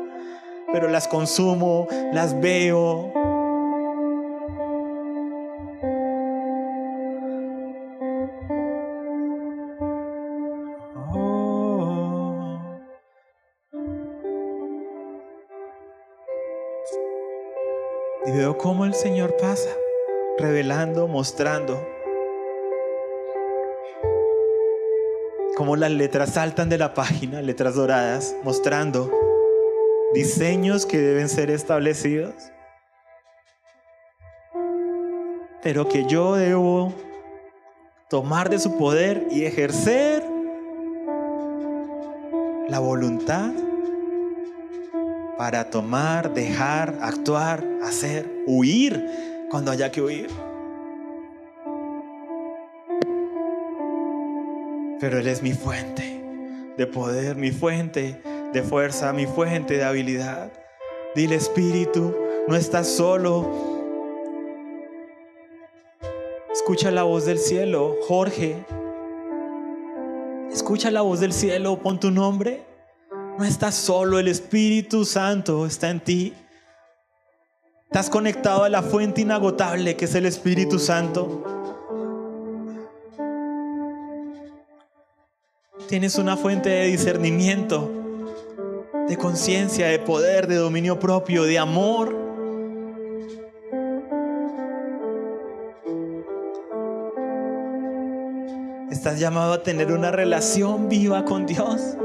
Pero las consumo, las veo. Y veo cómo el Señor pasa, revelando, mostrando. Cómo las letras saltan de la página, letras doradas, mostrando diseños que deben ser establecidos. Pero que yo debo tomar de su poder y ejercer la voluntad para tomar, dejar, actuar, hacer, huir cuando haya que huir. Pero Él es mi fuente de poder, mi fuente de fuerza, mi fuente de habilidad. Dile, Espíritu, no estás solo. Escucha la voz del cielo, Jorge. Escucha la voz del cielo, pon tu nombre. No estás solo, el Espíritu Santo está en ti. Estás conectado a la fuente inagotable que es el Espíritu Santo. Tienes una fuente de discernimiento, de conciencia, de poder, de dominio propio, de amor. Estás llamado a tener una relación viva con Dios,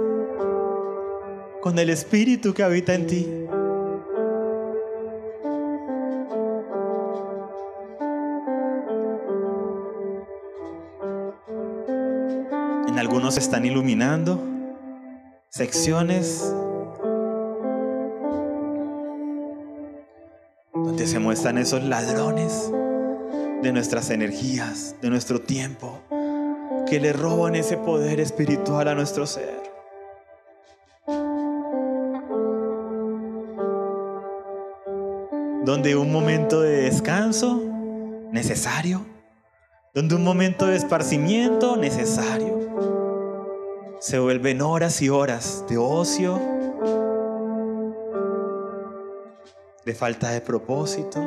con el Espíritu que habita en ti. En algunos están iluminando secciones donde se muestran esos ladrones de nuestras energías, de nuestro tiempo, que le roban ese poder espiritual a nuestro ser. Donde un momento de descanso necesario, donde un momento de esparcimiento necesario, se vuelven horas y horas de ocio, de falta de propósito,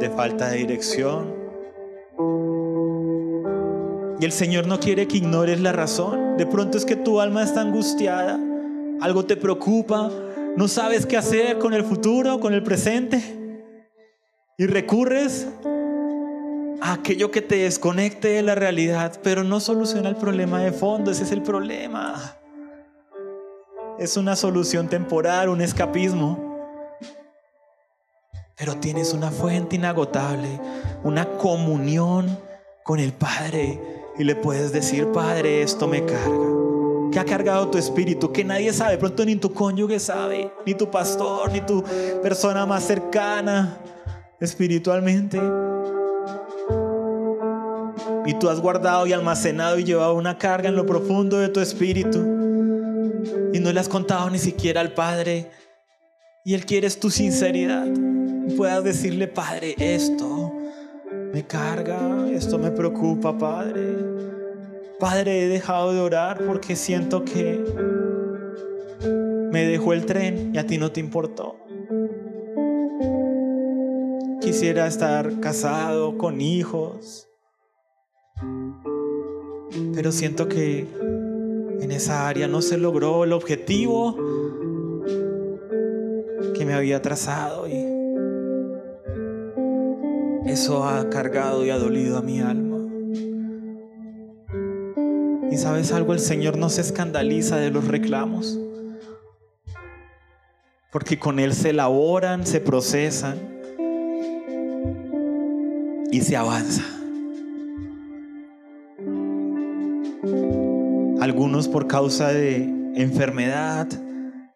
de falta de dirección. Y el Señor no quiere que ignores la razón. De pronto es que tu alma está angustiada, algo te preocupa, no sabes qué hacer con el futuro, con el presente, y recurres a aquello que te desconecte de la realidad, pero no soluciona el problema de fondo. Ese es el problema. Es una solución temporal, un escapismo, pero tienes una fuente inagotable, una comunión con el Padre, y le puedes decir: Padre, esto me carga. Que ha cargado tu espíritu, que nadie sabe, pronto ni tu cónyuge sabe, ni tu pastor, ni tu persona más cercana espiritualmente. Y tú has guardado y almacenado y llevado una carga en lo profundo de tu espíritu, y no le has contado ni siquiera al Padre, y Él quiere tu sinceridad. Puedas decirle: Padre, esto me carga, esto me preocupa, Padre. Padre, he dejado de orar porque siento que me dejó el tren y a ti no te importó. Quisiera estar casado, con hijos, pero siento que en esa área no se logró el objetivo que me había trazado, y eso ha cargado y ha dolido a mi alma. Y sabes algo, el Señor no se escandaliza de los reclamos, porque con Él se elaboran, se procesan y se avanza. Algunos, por causa de enfermedad,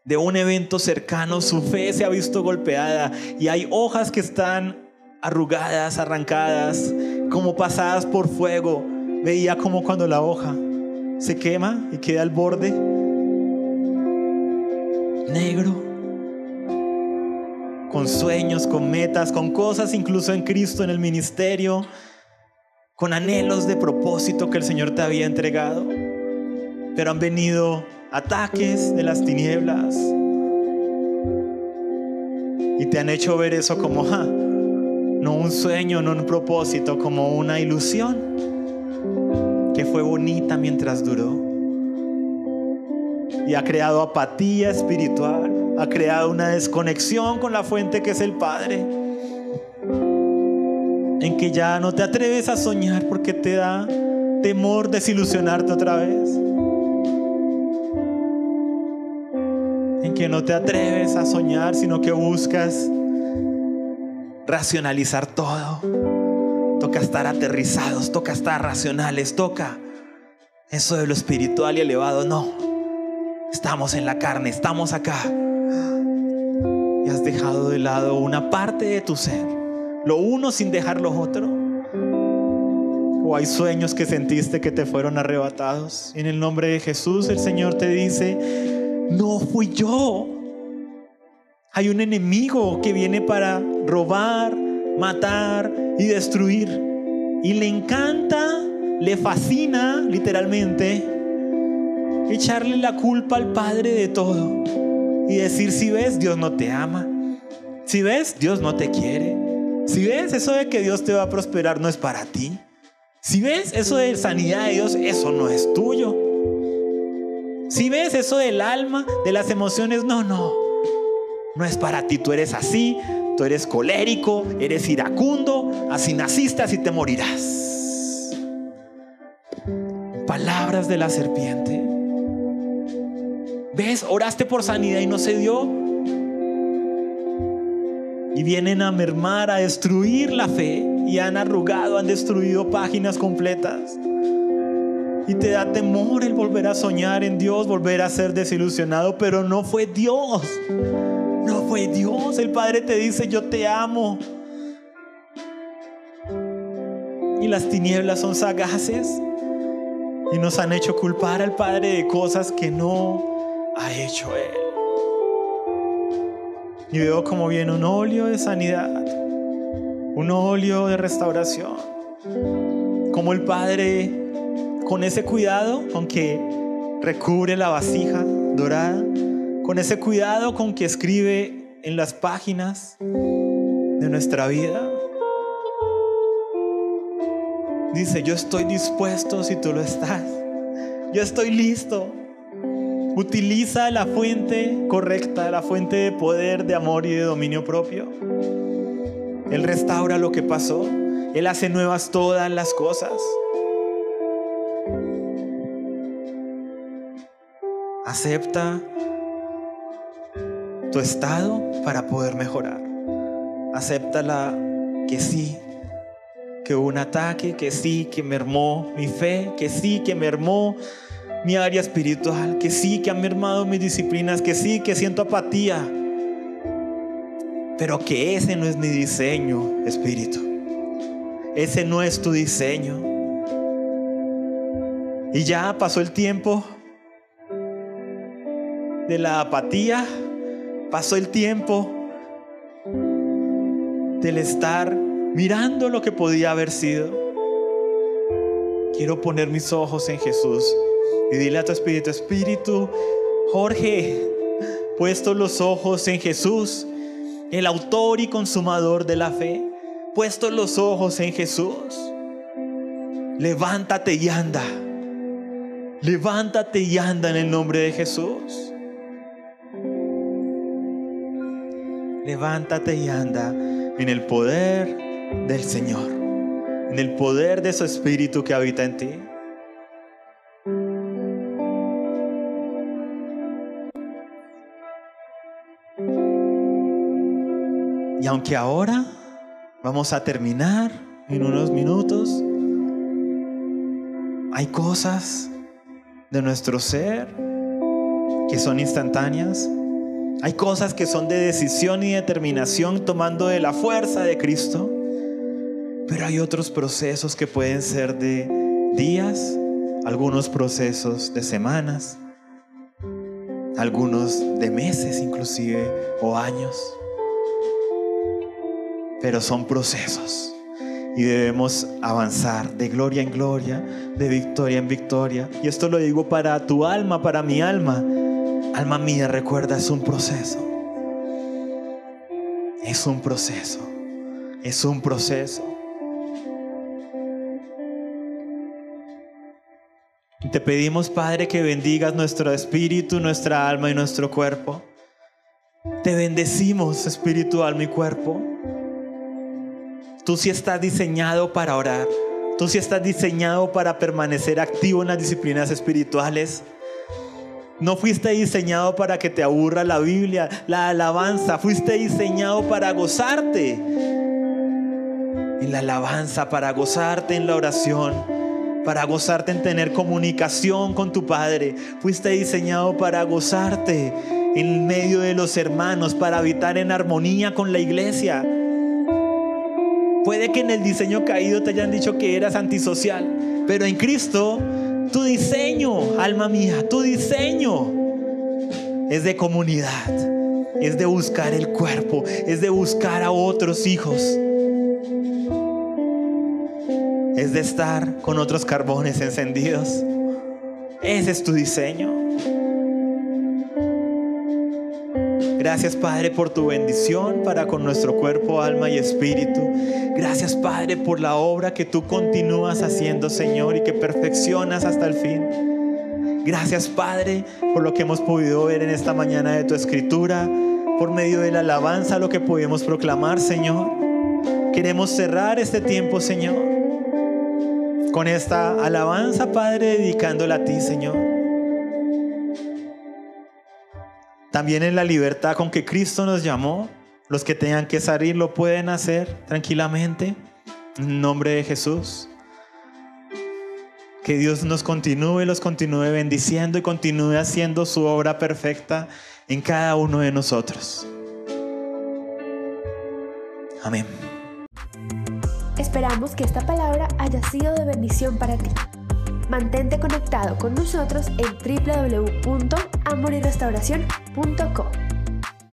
de un evento cercano, su fe se ha visto golpeada, y hay hojas que están arrugadas, arrancadas, como pasadas por fuego. Veía como cuando la hoja se quema y queda al borde negro, con sueños, con metas, con cosas, incluso en Cristo, en el ministerio, con anhelos de propósito que el Señor te había entregado, pero han venido ataques de las tinieblas y te han hecho ver eso como ja, no un sueño, no un propósito, como una ilusión que fue bonita mientras duró, y ha creado apatía espiritual, ha creado una desconexión con la fuente que es el Padre, en que ya no te atreves a soñar porque te da temor desilusionarte otra vez, en que no te atreves a soñar, sino que buscas racionalizar todo. Toca estar aterrizados, toca estar racionales, toca eso de lo espiritual y elevado. No, estamos en la carne, estamos acá, y has dejado de lado una parte de tu ser, lo uno sin dejar lo otro. O hay sueños que sentiste que te fueron arrebatados. En el nombre de Jesús, el Señor te dice: no fui yo. Hay un enemigo que viene para robar, matar y destruir. Y le encanta, le fascina, literalmente, echarle la culpa al Padre de todo. Y decir: si ves, Dios no te ama. Si ves, Dios no te quiere. Si ves, eso de que Dios te va a prosperar no es para ti. Si ves, eso de sanidad de Dios, eso no es tuyo. Si ves, eso del alma, de las emociones, no, no. No es para ti, tú eres así, tú eres colérico, eres iracundo, así naciste, así te morirás. Palabras de la serpiente. ¿Ves? Oraste por sanidad y no se dio. Y vienen a mermar, a destruir la fe, y han arrugado, han destruido páginas completas. Y te da temor el volver a soñar en Dios, volver a ser desilusionado, pero no fue Dios. No fue Dios. El Padre te dice: yo te amo. Y las tinieblas son sagaces y nos han hecho culpar al Padre de cosas que no ha hecho Él. Y veo como viene un óleo de sanidad, un óleo de restauración, como el Padre, con ese cuidado con que recubre la vasija dorada, con ese cuidado con que escribe en las páginas de nuestra vida. Dice: yo estoy dispuesto si tú lo estás. Yo estoy listo. Utiliza la fuente correcta, la fuente de poder, de amor y de dominio propio. Él restaura lo que pasó. Él hace nuevas todas las cosas. Acepta tu estado para poder mejorar. Acéptala que sí, que hubo un ataque, que sí, que mermó mi fe, que sí, que mermó mi área espiritual, que sí, que han mermado mis disciplinas, que sí, que siento apatía, pero que ese no es mi diseño, Espíritu. Ese no es tu diseño. Y ya pasó el tiempo de la apatía, Pasó el tiempo del estar mirando lo que podía haber sido. Quiero poner mis ojos en Jesús y dile a tu espíritu: Espíritu, Jorge, puesto los ojos en Jesús, el autor y consumador de la fe, puesto los ojos en Jesús, levántate y anda, levántate y anda en el nombre de Jesús. Levántate y anda en el poder del Señor, en el poder de su Espíritu que habita en ti. Y aunque ahora vamos a terminar en unos minutos, hay cosas de nuestro ser que son instantáneas. Hay cosas que son de decisión y determinación, tomando de la fuerza de Cristo. Pero hay otros procesos que pueden ser de días, algunos procesos de semanas, algunos de meses inclusive, o años. Pero son procesos y debemos avanzar de gloria en gloria, de victoria en victoria. Y esto lo digo para tu alma, para mi alma. Alma mía, recuerda, es un proceso. Es un proceso. Es un proceso. Te pedimos, Padre, que bendigas nuestro espíritu, nuestra alma y nuestro cuerpo. Te bendecimos, espíritu, alma y cuerpo. Tú sí estás diseñado para orar. Tú sí estás diseñado para permanecer activo en las disciplinas espirituales. No fuiste diseñado para que te aburra la Biblia, la alabanza. Fuiste diseñado para gozarte en la alabanza, para gozarte en la oración, para gozarte en tener comunicación con tu Padre. Fuiste diseñado para gozarte en medio de los hermanos, para habitar en armonía con la iglesia. Puede que en el diseño caído te hayan dicho que eras antisocial, pero en Cristo, tu diseño, alma mía, tu diseño es de comunidad, es de buscar el cuerpo, es de buscar a otros hijos, es de estar con otros carbones encendidos. Ese es tu diseño. Gracias, Padre, por tu bendición para con nuestro cuerpo, alma y espíritu. Gracias, Padre, por la obra que tú continúas haciendo, Señor, y que perfeccionas hasta el fin. Gracias, Padre, por lo que hemos podido ver en esta mañana de tu escritura, por medio de la alabanza, lo que pudimos proclamar, Señor. Queremos cerrar este tiempo, Señor, con esta alabanza, Padre, dedicándola a ti, Señor. También en la libertad con que Cristo nos llamó, los que tengan que salir lo pueden hacer tranquilamente. En nombre de Jesús. Que Dios nos continúe, los continúe bendiciendo y continúe haciendo su obra perfecta en cada uno de nosotros. Amén. Esperamos que esta palabra haya sido de bendición para ti. Mantente conectado con nosotros en doble u doble u doble u punto amor y restauración punto com.